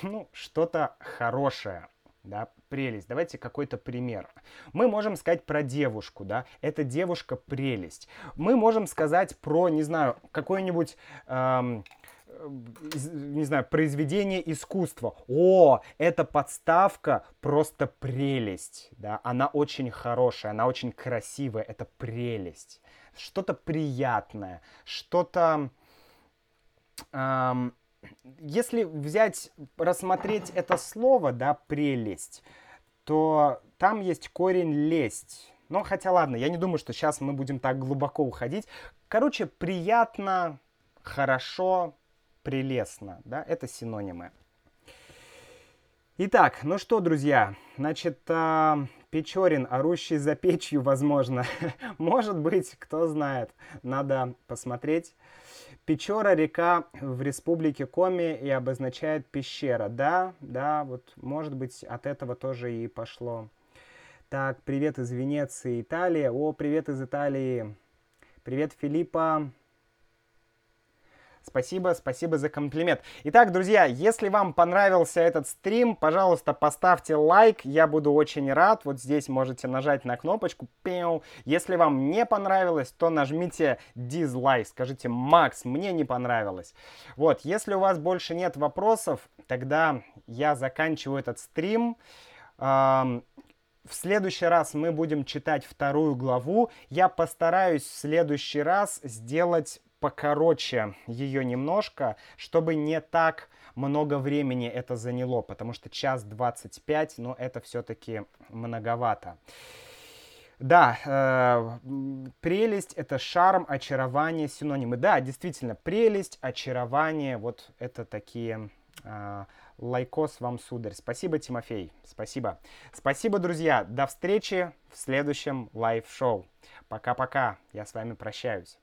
ну, что-то хорошее, да, прелесть. Давайте какой-то пример. Мы можем сказать про девушку, да, эта девушка прелесть. Мы можем сказать про, не знаю, какой-нибудь... не знаю, произведение искусства. О, эта подставка просто прелесть, да, она очень хорошая, она очень красивая, это прелесть. Что-то приятное, что-то... Если взять, рассмотреть это слово, да, прелесть, то там есть корень лесть. Но хотя ладно, я не думаю, что сейчас мы будем так глубоко уходить. Короче, приятно, хорошо... Прелестно, да, это синонимы. Итак, ну что, друзья, значит, Печорин, орущий за печью, возможно. Может быть, кто знает, надо посмотреть. Печора — река в республике Коми и обозначает пещера. Да, да, вот, может быть, от этого тоже и пошло. Так, привет из Венеции, Италия. О, привет из Италии. Привет, Филиппа. Спасибо, спасибо за комплимент. Итак, друзья, если вам понравился этот стрим, пожалуйста, поставьте лайк, я буду очень рад. Вот здесь можете нажать на кнопочку. Если вам не понравилось, то нажмите дизлайк, скажите: «Макс, мне не понравилось». Вот, если у вас больше нет вопросов, тогда я заканчиваю этот стрим. В следующий раз мы будем читать 2 главу. Я постараюсь в следующий раз сделать... покороче ее немножко, чтобы не так много времени это заняло, потому что 1:25, но это все-таки многовато. Да, прелесть — это шарм, очарование, синонимы. Да, действительно, прелесть, очарование, вот это такие... лайкос вам, сударь. Спасибо, Тимофей, спасибо. Спасибо, друзья, до встречи в следующем лайв-шоу. Пока-пока, я с вами прощаюсь.